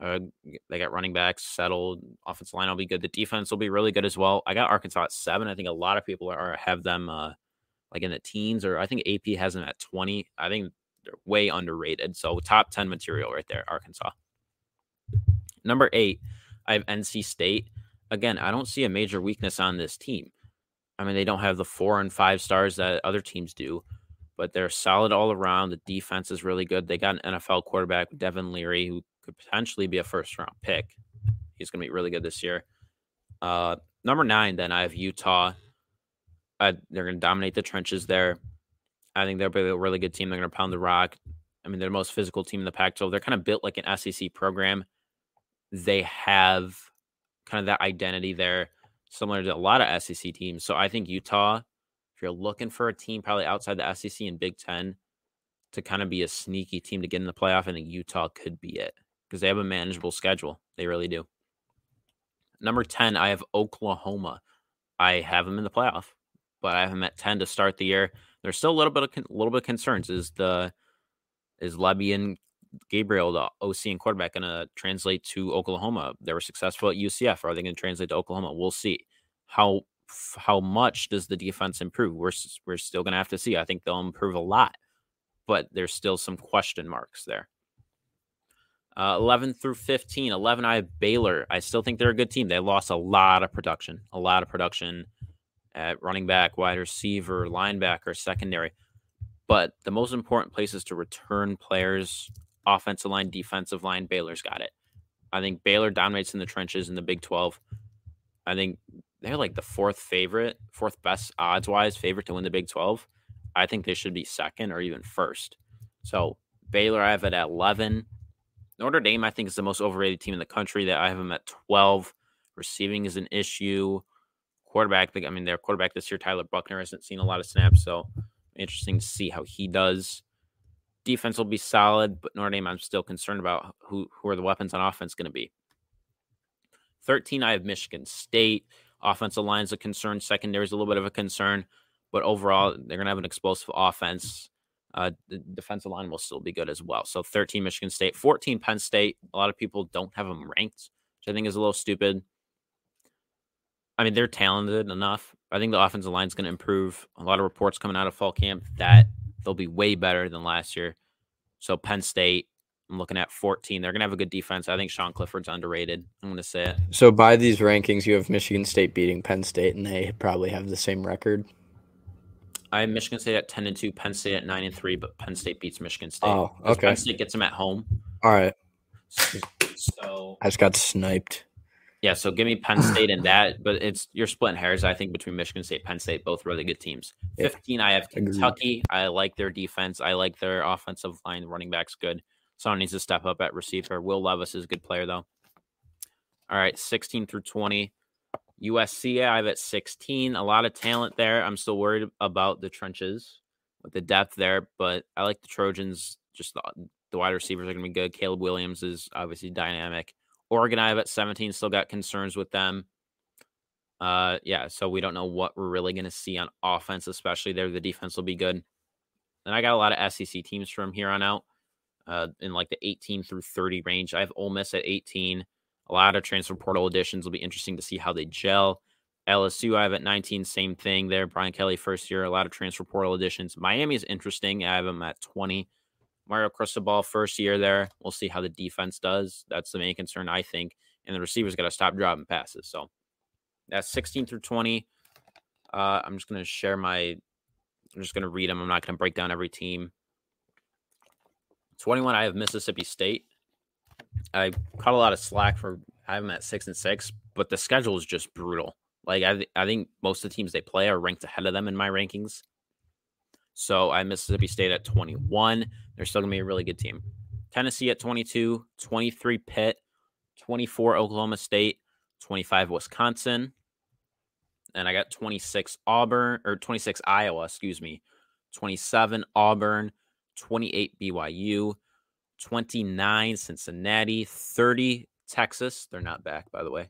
They got running backs settled. Offensive line will be good. The defense will be really good as well. I got Arkansas at 7. I think a lot of people have them like in the teens, or I think AP has them at 20. I think they're way underrated. So top 10 material right there, Arkansas. Number 8, I have NC State. Again, I don't see a major weakness on this team. I mean, they don't have the 4 and 5 stars that other teams do. But they're solid all around. The defense is really good. They got an NFL quarterback, Devin Leary, who could potentially be a first-round pick. He's going to be really good this year. Number 9, then, I have Utah. They're going to dominate the trenches there. I think they'll be a really good team. They're going to pound the rock. I mean, they're the most physical team in the Pac-12. They're kind of built like an SEC program. They have kind of that identity there, similar to a lot of SEC teams. So I think Utah, if you're looking for a team probably outside the SEC and Big Ten to kind of be a sneaky team to get in the playoff, I think Utah could be it because they have a manageable schedule. They really do. Number 10, I have Oklahoma. I have them in the playoff, but I have them at 10 to start the year. There's still a little bit of concerns. Is Lebby and Gabriel, the OC and quarterback, going to translate to Oklahoma? They were successful at UCF. Are they going to translate to Oklahoma? We'll see. How much does the defense improve? We're still going to have to see. I think they'll improve a lot, but there's still some question marks there. 11 through 15. 11, I have Baylor. I still think they're a good team. They lost a lot of production at running back, wide receiver, linebacker, secondary. But the most important place is to return players, offensive line, defensive line. Baylor's got it. I think Baylor dominates in the trenches in the Big 12. I think they're like the fourth best odds-wise favorite to win the Big 12. I think they should be second or even first. So Baylor, I have it at 11. Notre Dame, I think, is the most overrated team in the country. That I have them at 12. Receiving is an issue. Quarterback, I mean, their quarterback this year, Tyler Buckner, hasn't seen a lot of snaps, so interesting to see how he does. Defense will be solid, but Notre Dame, I'm still concerned about who are the weapons on offense going to be. 13, I have Michigan State. Offensive line is a concern. Secondary is a little bit of a concern, but overall, they're going to have an explosive offense. The defensive line will still be good as well. So 13, Michigan State. 14, Penn State. A lot of people don't have them ranked, which I think is a little stupid. I mean, they're talented enough. I think the offensive line is going to improve. A lot of reports coming out of fall camp that they'll be way better than last year. So Penn State, I'm looking at 14. They're going to have a good defense. I think Sean Clifford's underrated. I'm going to say it. So by these rankings, you have Michigan State beating Penn State, and they probably have the same record. I have Michigan State at 10-2, Penn State at 9-3, but Penn State beats Michigan State. Oh, okay. Penn State gets them at home. All right. So I just got sniped. Yeah, so give me Penn State and that, but you're splitting hairs, I think, between Michigan State, Penn State, both really good teams. 15, yeah, I have Kentucky. I like their defense. I like their offensive line. The running back's good. Someone needs to step up at receiver. Will Levis is a good player, though. All right, 16 through 20. USC, I have at 16. A lot of talent there. I'm still worried about the trenches with the depth there, but I like the Trojans. Just the wide receivers are going to be good. Caleb Williams is obviously dynamic. Oregon, I have at 17. Still got concerns with them. So we don't know what we're really going to see on offense, especially there. The defense will be good. And I got a lot of SEC teams from here on out in like the 18 through 30 range. I have Ole Miss at 18. A lot of transfer portal additions. Will be interesting to see how they gel. LSU, I have at 19. Same thing there. Brian Kelly, first year. A lot of transfer portal additions. Miami is interesting. I have them at 20. Mario Cristobal, first year there. We'll see how the defense does. That's the main concern, I think. And the receivers got to stop dropping passes. So that's 16 through 20. I'm just going to share I'm just going to read them. I'm not going to break down every team. 21, I have Mississippi State. I caught a lot of slack for having them at 6-6, but the schedule is just brutal. Like I think most of the teams they play are ranked ahead of them in my rankings. So I have Mississippi State at 21. They're still going to be a really good team. Tennessee at 22, 23 Pitt, 24 Oklahoma State, 25 Wisconsin, and I got 26 Iowa, 27 Auburn, 28 BYU. 29, Cincinnati, 30, Texas. They're not back, by the way.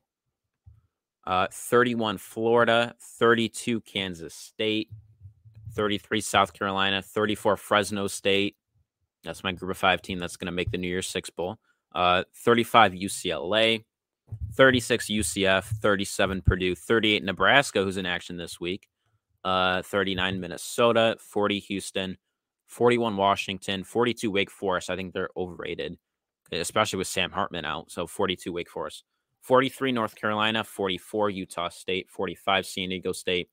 31, Florida, 32, Kansas State, 33, South Carolina, 34, Fresno State. That's my group of 5 team that's going to make the New Year's Six Bowl. 35, UCLA, 36, UCF, 37, Purdue, 38, Nebraska, who's in action this week, 39, Minnesota, 40, Houston, 41 Washington, 42 Wake Forest. I think they're overrated, especially with Sam Hartman out. So 42 Wake Forest, 43 North Carolina, 44 Utah State, 45 San Diego State,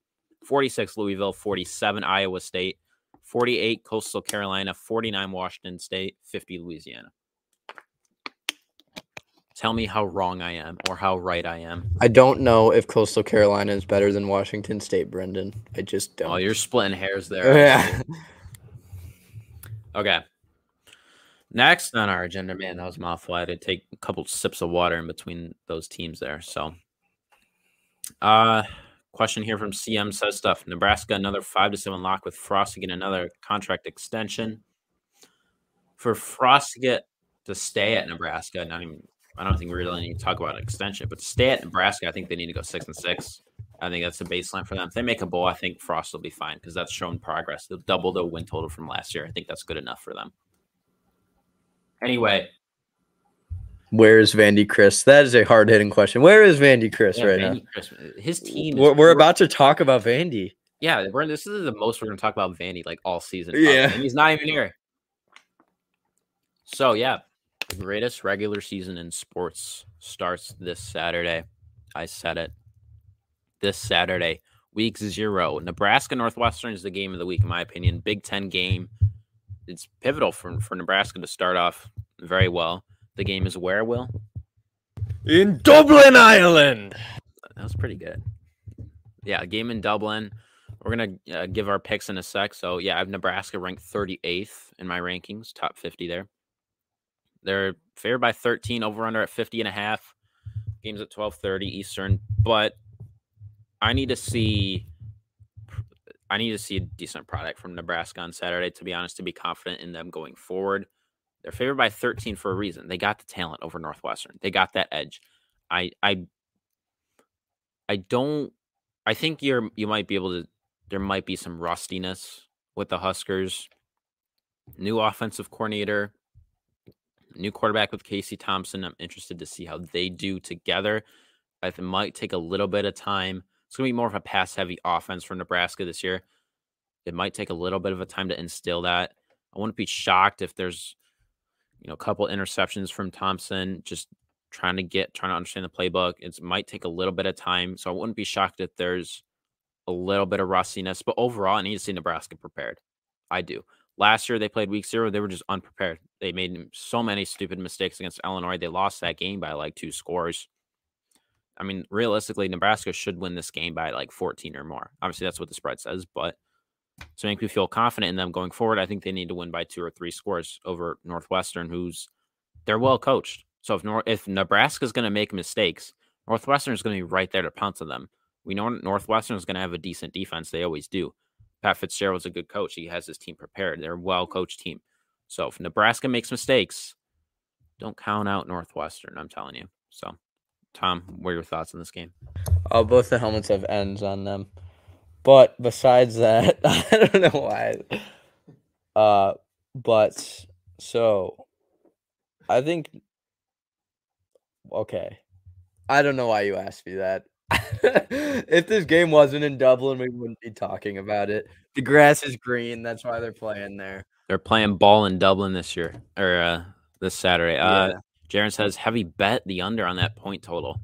46 Louisville, 47 Iowa State, 48 Coastal Carolina, 49 Washington State, 50 Louisiana. Tell me how wrong I am or how right I am. I don't know if Coastal Carolina is better than Washington State, Brendan. I just don't. Oh, you're splitting hairs there. Yeah. Okay. Next on our agenda, man, that was mouthful. I had to take a couple sips of water in between those teams there. So, question here from CM says stuff. Nebraska, another 5-7 lock with Frost again, another contract extension for Frost to stay at Nebraska. Not even I don't think we really need to talk about an extension, but to stay at Nebraska, I think they need to go 6-6. I think that's the baseline for them. If they make a bowl, I think Frost will be fine because that's shown progress. They'll double the win total from last year. I think that's good enough for them. Anyway. Where is Vandy Chris? That is a hard-hitting question. Where is Vandy Chris right now? Chris, his team. We're about to talk about Vandy. Yeah, this is the most we're going to talk about Vandy like all season. Yeah, and he's not even here. So yeah, the greatest regular season in sports starts this Saturday. I said it. This Saturday, week 0. Nebraska-Northwestern is the game of the week, in my opinion. Big Ten game. It's pivotal for Nebraska to start off very well. The game is where, Will? In Dublin, Ireland. That was pretty good. Yeah, a game in Dublin. We're going to give our picks in a sec. So, yeah, I have Nebraska ranked 38th in my rankings, top 50 there. They're favored by 13, over-under at 50.5. Game's at 12:30 Eastern. But I need to see a decent product from Nebraska on Saturday, to be honest, to be confident in them going forward. They're favored by 13 for a reason. They got the talent over Northwestern. They got that edge. I think you might be able to. There might be some rustiness with the Huskers. New offensive coordinator, new quarterback with Casey Thompson. I'm interested to see how they do together. I think it might take a little bit of time. It's going to be more of a pass-heavy offense for Nebraska this year. It might take a little bit of a time to instill that. I wouldn't be shocked if there's, a couple interceptions from Thompson, just trying to understand the playbook. It might take a little bit of time. So I wouldn't be shocked if there's a little bit of rustiness, but overall I need to see Nebraska prepared. I do. Last year they played week 0. They were just unprepared. They made so many stupid mistakes against Illinois. They lost that game by like 2 scores. I mean, realistically, Nebraska should win this game by like 14 or more. Obviously that's what the spread says, but to make me feel confident in them going forward, I think they need to win by 2 or 3 scores over Northwestern, they're well coached. So if Nebraska's going to make mistakes, Northwestern is going to be right there to pounce on them. We know Northwestern is going to have a decent defense. They always do. Pat Fitzgerald's a good coach. He has his team prepared. They're a well-coached team. So if Nebraska makes mistakes, don't count out Northwestern, I'm telling you. So, Tom, what are your thoughts on this game? Both the helmets have ends on them. But besides that, I don't know why. I think, okay. I don't know why you asked me that. If this game wasn't in Dublin, we wouldn't be talking about it. The grass is green. That's why they're playing there. They're playing ball in Dublin this year, or this Saturday. Yeah. Jaron says, heavy bet the under on that point total.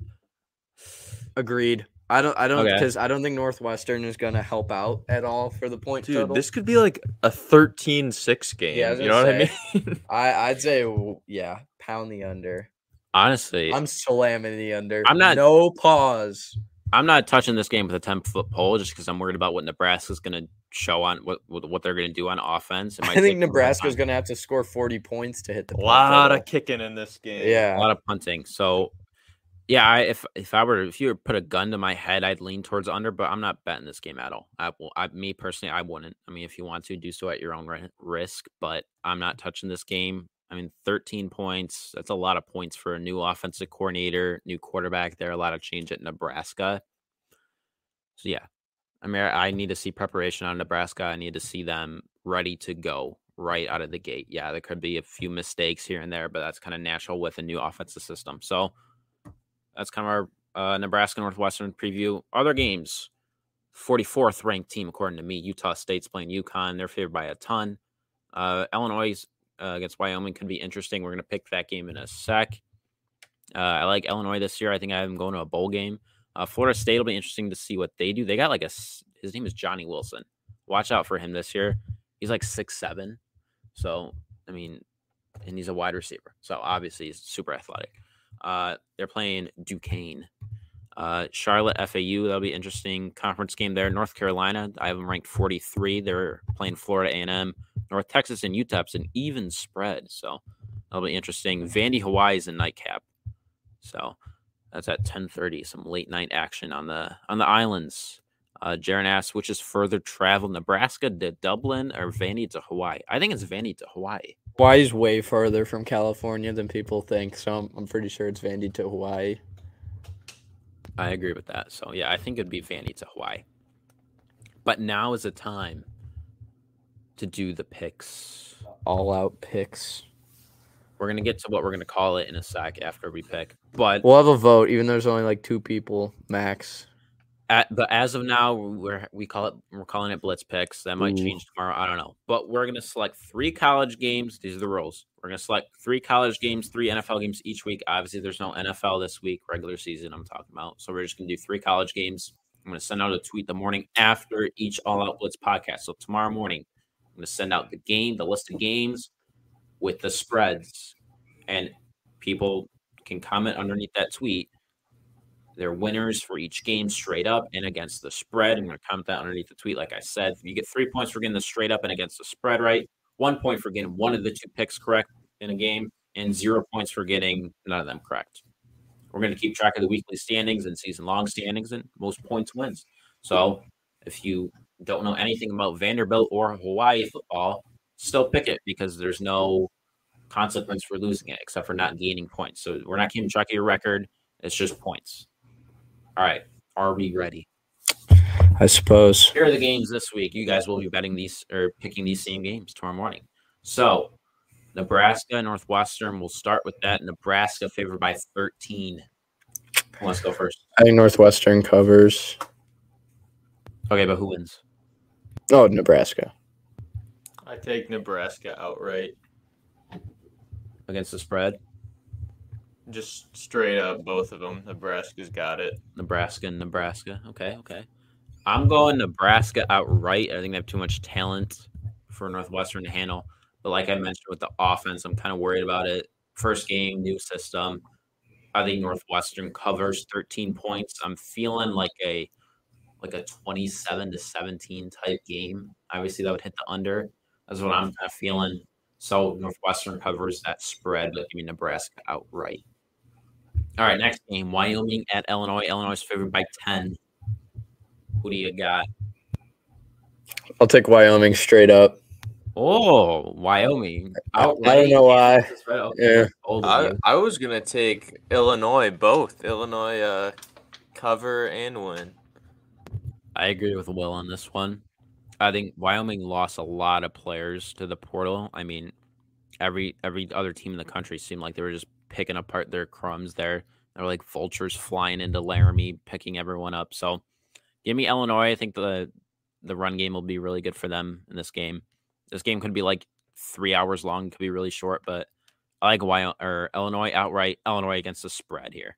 Agreed. I don't think Northwestern is going to help out at all for the point total. Dude, this could be like a 13-6 game. Yeah, you know what I mean? I'd say, yeah, pound the under. Honestly. I'm slamming the under. No pause. I'm not touching this game with a 10-foot pole just because I'm worried about what Nebraska's going to show on what they're going to do on offense. I think Nebraska's going to have to score 40 points to hit the point. A lot of kicking in this game. Yeah. A lot of punting. So. Yeah, if you were to put a gun to my head, I'd lean towards under, but I'm not betting this game at all. Me personally, I wouldn't. I mean, if you want to, do so at your own risk, but I'm not touching this game. I mean, 13 points, that's a lot of points for a new offensive coordinator, new quarterback there, a lot of change at Nebraska. So, yeah, I mean, I need to see preparation on Nebraska. I need to see them ready to go right out of the gate. Yeah, there could be a few mistakes here and there, but that's kind of natural with a new offensive system. So, that's kind of our Nebraska-Northwestern preview. Other games, 44th ranked team, according to me. Utah State's playing UConn. They're favored by a ton. Illinois against Wyoming could be interesting. We're going to pick that game in a sec. I like Illinois this year. I think I have them going to a bowl game. Florida State will be interesting to see what they do. They got his name is Johnny Wilson. Watch out for him this year. He's like 6'7". So, I mean, and he's a wide receiver. So, obviously, he's super athletic. They're playing Duquesne. Charlotte FAU, that'll be interesting conference game there. North Carolina, I have them ranked 43. They're playing Florida A&M. North Texas and UTEP's an even spread, so that'll be interesting. Vandy, Hawaii is a nightcap, so that's at 10:30. Some late night action on the islands. Jaron asks, which is further travel, Nebraska to Dublin or Vandy to Hawaii? I think it's Vandy to Hawaii. Hawaii's way further from California than people think, so I'm pretty sure it's Vandy to Hawaii. I agree with that. So, yeah, I think it'd be Vandy to Hawaii. But now is the time to do the picks. All-out picks. We're going to get to what we're going to call it in a sec after we pick. But we'll have a vote, even though there's only like two people max. But as of now, we're calling it Blitz Picks. That might change tomorrow. I don't know. But we're going to select three college games. These are the rules. We're going to select three college games, three NFL games each week. Obviously, there's no NFL this week, regular season I'm talking about. So we're just going to do three college games. I'm going to send out a tweet the morning after each All Out Blitz podcast. So tomorrow morning, I'm going to send out the list of games with the spreads. And people can comment underneath that tweet their winners for each game straight up and against the spread. I'm going to comment that underneath the tweet. Like I said, you get 3 points for getting the straight up and against the spread right, 1 point for getting one of the two picks correct in a game, and 0 points for getting none of them correct. We're going to keep track of the weekly standings and season-long standings, and most points wins. So if you don't know anything about Vanderbilt or Hawaii football, still pick it because there's no consequence for losing it except for not gaining points. So we're not keeping track of your record. It's just points. All right, are we ready? I suppose. Here are the games this week. You guys will be betting these or picking these same games tomorrow morning. So, Nebraska, Northwestern. We'll start with that. Nebraska favored by 13. Who wants to go first? I think Northwestern covers. Okay, but who wins? Oh, Nebraska. I take Nebraska outright. Against the spread? Just straight up, both of them. Nebraska's got it. Nebraska and Nebraska. Okay. I'm going Nebraska outright. I think they have too much talent for Northwestern to handle. But like I mentioned with the offense, I'm kind of worried about it. First game, new system. I think Northwestern covers 13 points. I'm feeling like a 27-17 type game. Obviously, that would hit the under. That's what I'm kind of feeling. So Northwestern covers that spread, but give me Nebraska outright. All right, next game, Wyoming at Illinois. Illinois is favored by 10. Who do you got? I'll take Wyoming straight up. Oh, Wyoming. I don't know why. Yeah. I was going to take Illinois, both. Illinois cover and win. I agree with Will on this one. I think Wyoming lost a lot of players to the portal. I mean, every other team in the country seemed like they were just picking apart their crumbs there. They were like vultures flying into Laramie, picking everyone up. So give me Illinois. I think the run game will be really good for them in this game. This game could be like 3 hours long. It could be really short, but I like Illinois outright. Illinois against the spread here.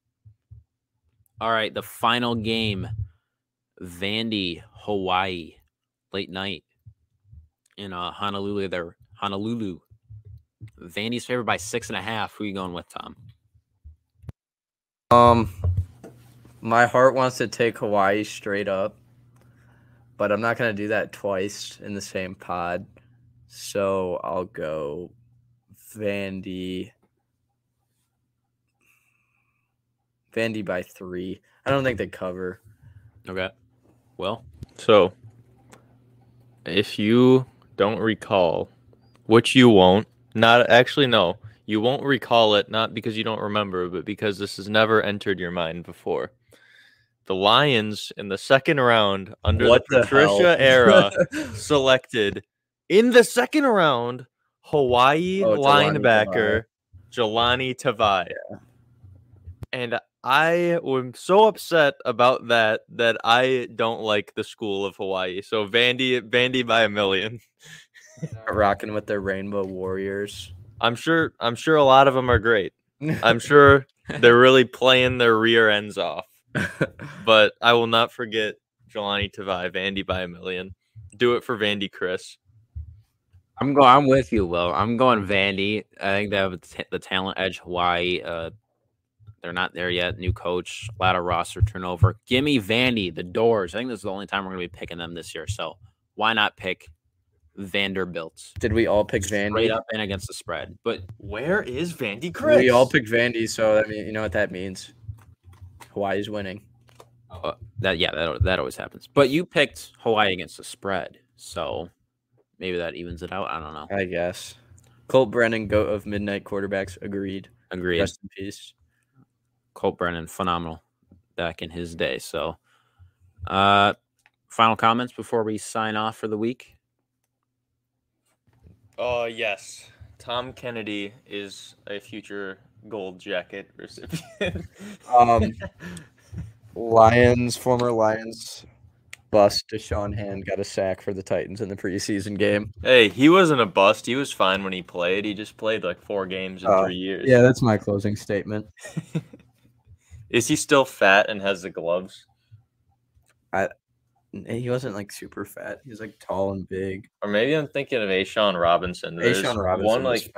All right, the final game, Vandy, Hawaii, late night in Honolulu. Vandy's favored by 6.5. Who are you going with, Tom? My heart wants to take Hawaii straight up, but I'm not going to do that twice in the same pod. So I'll go Vandy by 3. I don't think they cover. Okay. Well, so if you don't recall, which you won't, not actually, no. You won't recall it, not because you don't remember, but because this has never entered your mind before. The Lions in the second round under the Patricia era selected in the second round Hawaii linebacker Jelani Tavai. Yeah. And I am so upset about that I don't like the school of Hawaii. So Vandy by 1,000,000. Rocking with their Rainbow Warriors. I'm sure a lot of them are great. I'm sure they're really playing their rear ends off. But I will not forget Jelani Tavai, Vandy by 1,000,000. Do it for Vandy, Chris. I'm with you, Will. I'm going Vandy. I think they have the talent edge. Hawaii, they're not there yet. New coach, a lot of roster turnover. Give me Vandy, the doors. I think this is the only time we're going to be picking them this year. So why not pick Vanderbilt? Did we all pick Vandy? Straight up and against the spread. But where is Vandy, Chris? We all picked Vandy, so I mean, you know what that means. Hawaii's winning. That always happens. But you picked Hawaii against the spread, so maybe that evens it out. I don't know. I guess. Colt Brennan, GOAT of midnight quarterbacks. Agreed. Rest in peace. Colt Brennan, phenomenal back in his day. So, final comments before we sign off for the week? Yes. Tom Kennedy is a future gold jacket recipient. Former Lions bust Deshaun Hand got a sack for the Titans in the preseason game. Hey, he wasn't a bust. He was fine when he played. He just played like 4 games in 3 years. Yeah, that's my closing statement. Is he still fat and has the gloves? He wasn't like super fat. He was like tall and big. Or maybe I'm thinking of Ashawn Robinson. Ashawn Robinson was like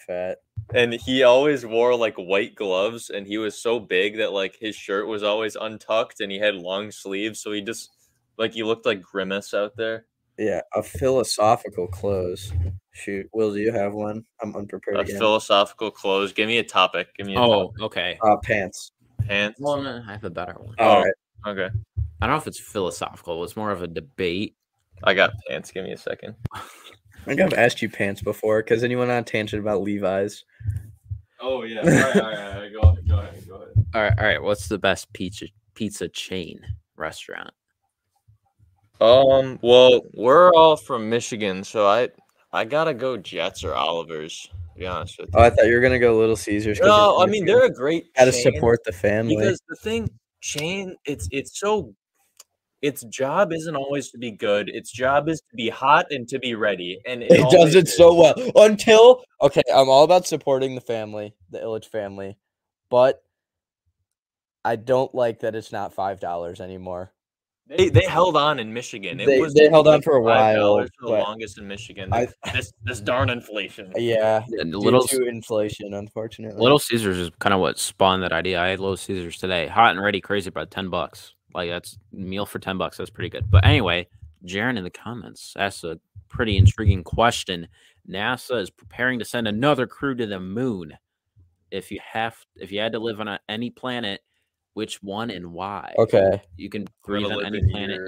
fat. And he always wore like white gloves, and he was so big that like his shirt was always untucked, and he had long sleeves. So he just he looked like Grimace out there. Yeah, a philosophical close. Shoot, Will, do you have one? I'm unprepared. A philosophical close. Give me a topic. Topic. Okay. Pants. Well, no, I have a better one. All right. Okay. I don't know if it's philosophical. It's more of a debate. I got pants. Give me a second. I think I've asked you pants before, because then you went on a tangent about Levi's. Oh, yeah. All right. Go ahead. All right. What's the best pizza chain restaurant? Well, we're all from Michigan, so I got to go Jets or Oliver's, to be honest with you. Oh, I thought you were going to go Little Caesars. No, I mean, they're a great chain. Got to support the family. Because the thing, chain, it's so its job isn't always to be good. Its job is to be hot and to be ready. And it does it so well. I'm all about supporting the family, the Ilitch family, but I don't like that it's not $5 anymore. They held on in Michigan. They held on for a while. $5 for the longest in Michigan. This darn inflation. Yeah, due to inflation, unfortunately. Little Caesars is kind of what spawned that idea. I had Little Caesars today. Hot and ready, crazy, about $10. Like, that's meal for $10. That's pretty good. But anyway, Jaron in the comments asked a pretty intriguing question. NASA is preparing to send another crew to the moon. If you had to live on any planet, which one and why? Okay, you can breathe on any planet.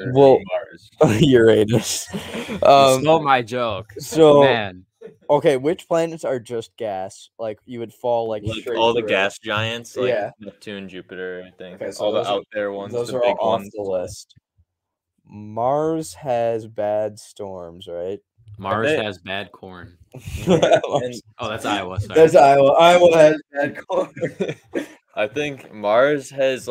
Uranus. Stole my joke. So, man. Okay, which planets are just gas? Like, you would fall like all the gas giants, like Neptune, Jupiter, everything. Okay, so all the out there ones. Those are all off the list. Mars has bad storms, right? Mars has bad corn. That's Iowa. Sorry. That's Iowa. Iowa has bad corn. I think Mars has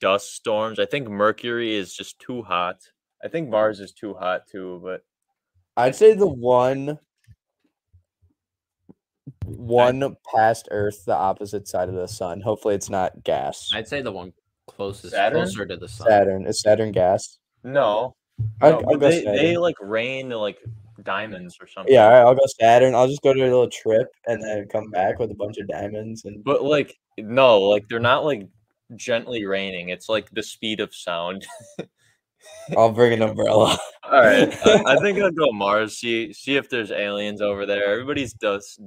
dust storms. I think Mercury is just too hot. I think Mars is too hot too, but I'd say the one past Earth, the opposite side of the sun. Hopefully it's not gas. I'd say the one closer to the sun. Saturn. Is Saturn gas? No. I'll go Saturn. They rain like diamonds or something. Yeah, all right, I'll go Saturn. I'll just go to a little trip and then come back with a bunch of diamonds. But they're not like gently raining. It's like the speed of sound. I'll bring an umbrella. All right. I think I'll go Mars, see if there's aliens over there. Everybody's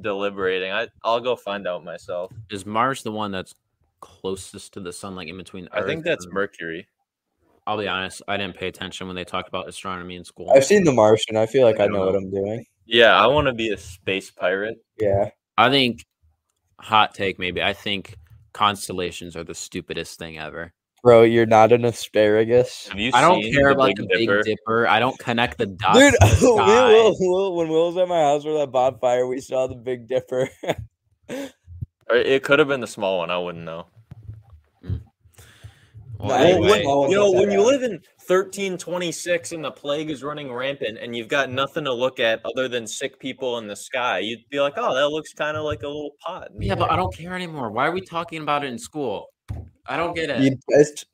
deliberating. I'll go find out myself. Is Mars the one that's closest to the sun, like in between Earth? I think that's Mercury. I'll be honest. I didn't pay attention when they talked about astronomy in school. I've seen The Martian. I feel like I know what I'm doing. Yeah, I want to be a space pirate. Yeah. I think, hot take maybe, I think constellations are the stupidest thing ever. Bro, you're not an asparagus. I don't care about the Big Dipper. I don't connect the dots. Dude, when Will was at my house with that bonfire, we saw the Big Dipper. It could have been the small one. I wouldn't know. Well, anyway, when you live in 1326 and the plague is running rampant and you've got nothing to look at other than sick people in the sky, you'd be like, oh, that looks kind of like a little pot. Yeah, but I don't care anymore. Why are we talking about it in school? I don't get it.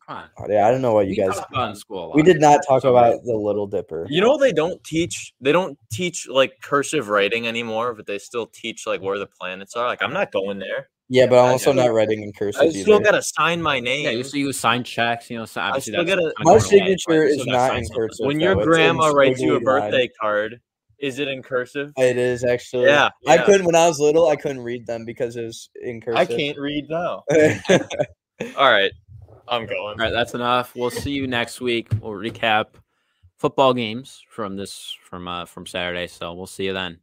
Come on. Yeah, I don't know what you guys talk about in school. We did not talk about the Little Dipper. You know, they don't teach like cursive writing anymore, but they still teach like where the planets are. Like, I'm not going there. Yeah, but I'm also not writing in cursive. I still gotta sign my name. Yeah, so you sign checks, my signature is not in cursive. When your grandma writes you a birthday card, is it in cursive? It is, actually. Yeah. I couldn't when I was little. I couldn't read them because it was in cursive. I can't read now. All right, I'm going. All right, that's enough. We'll see you next week. We'll recap football games from Saturday. So we'll see you then.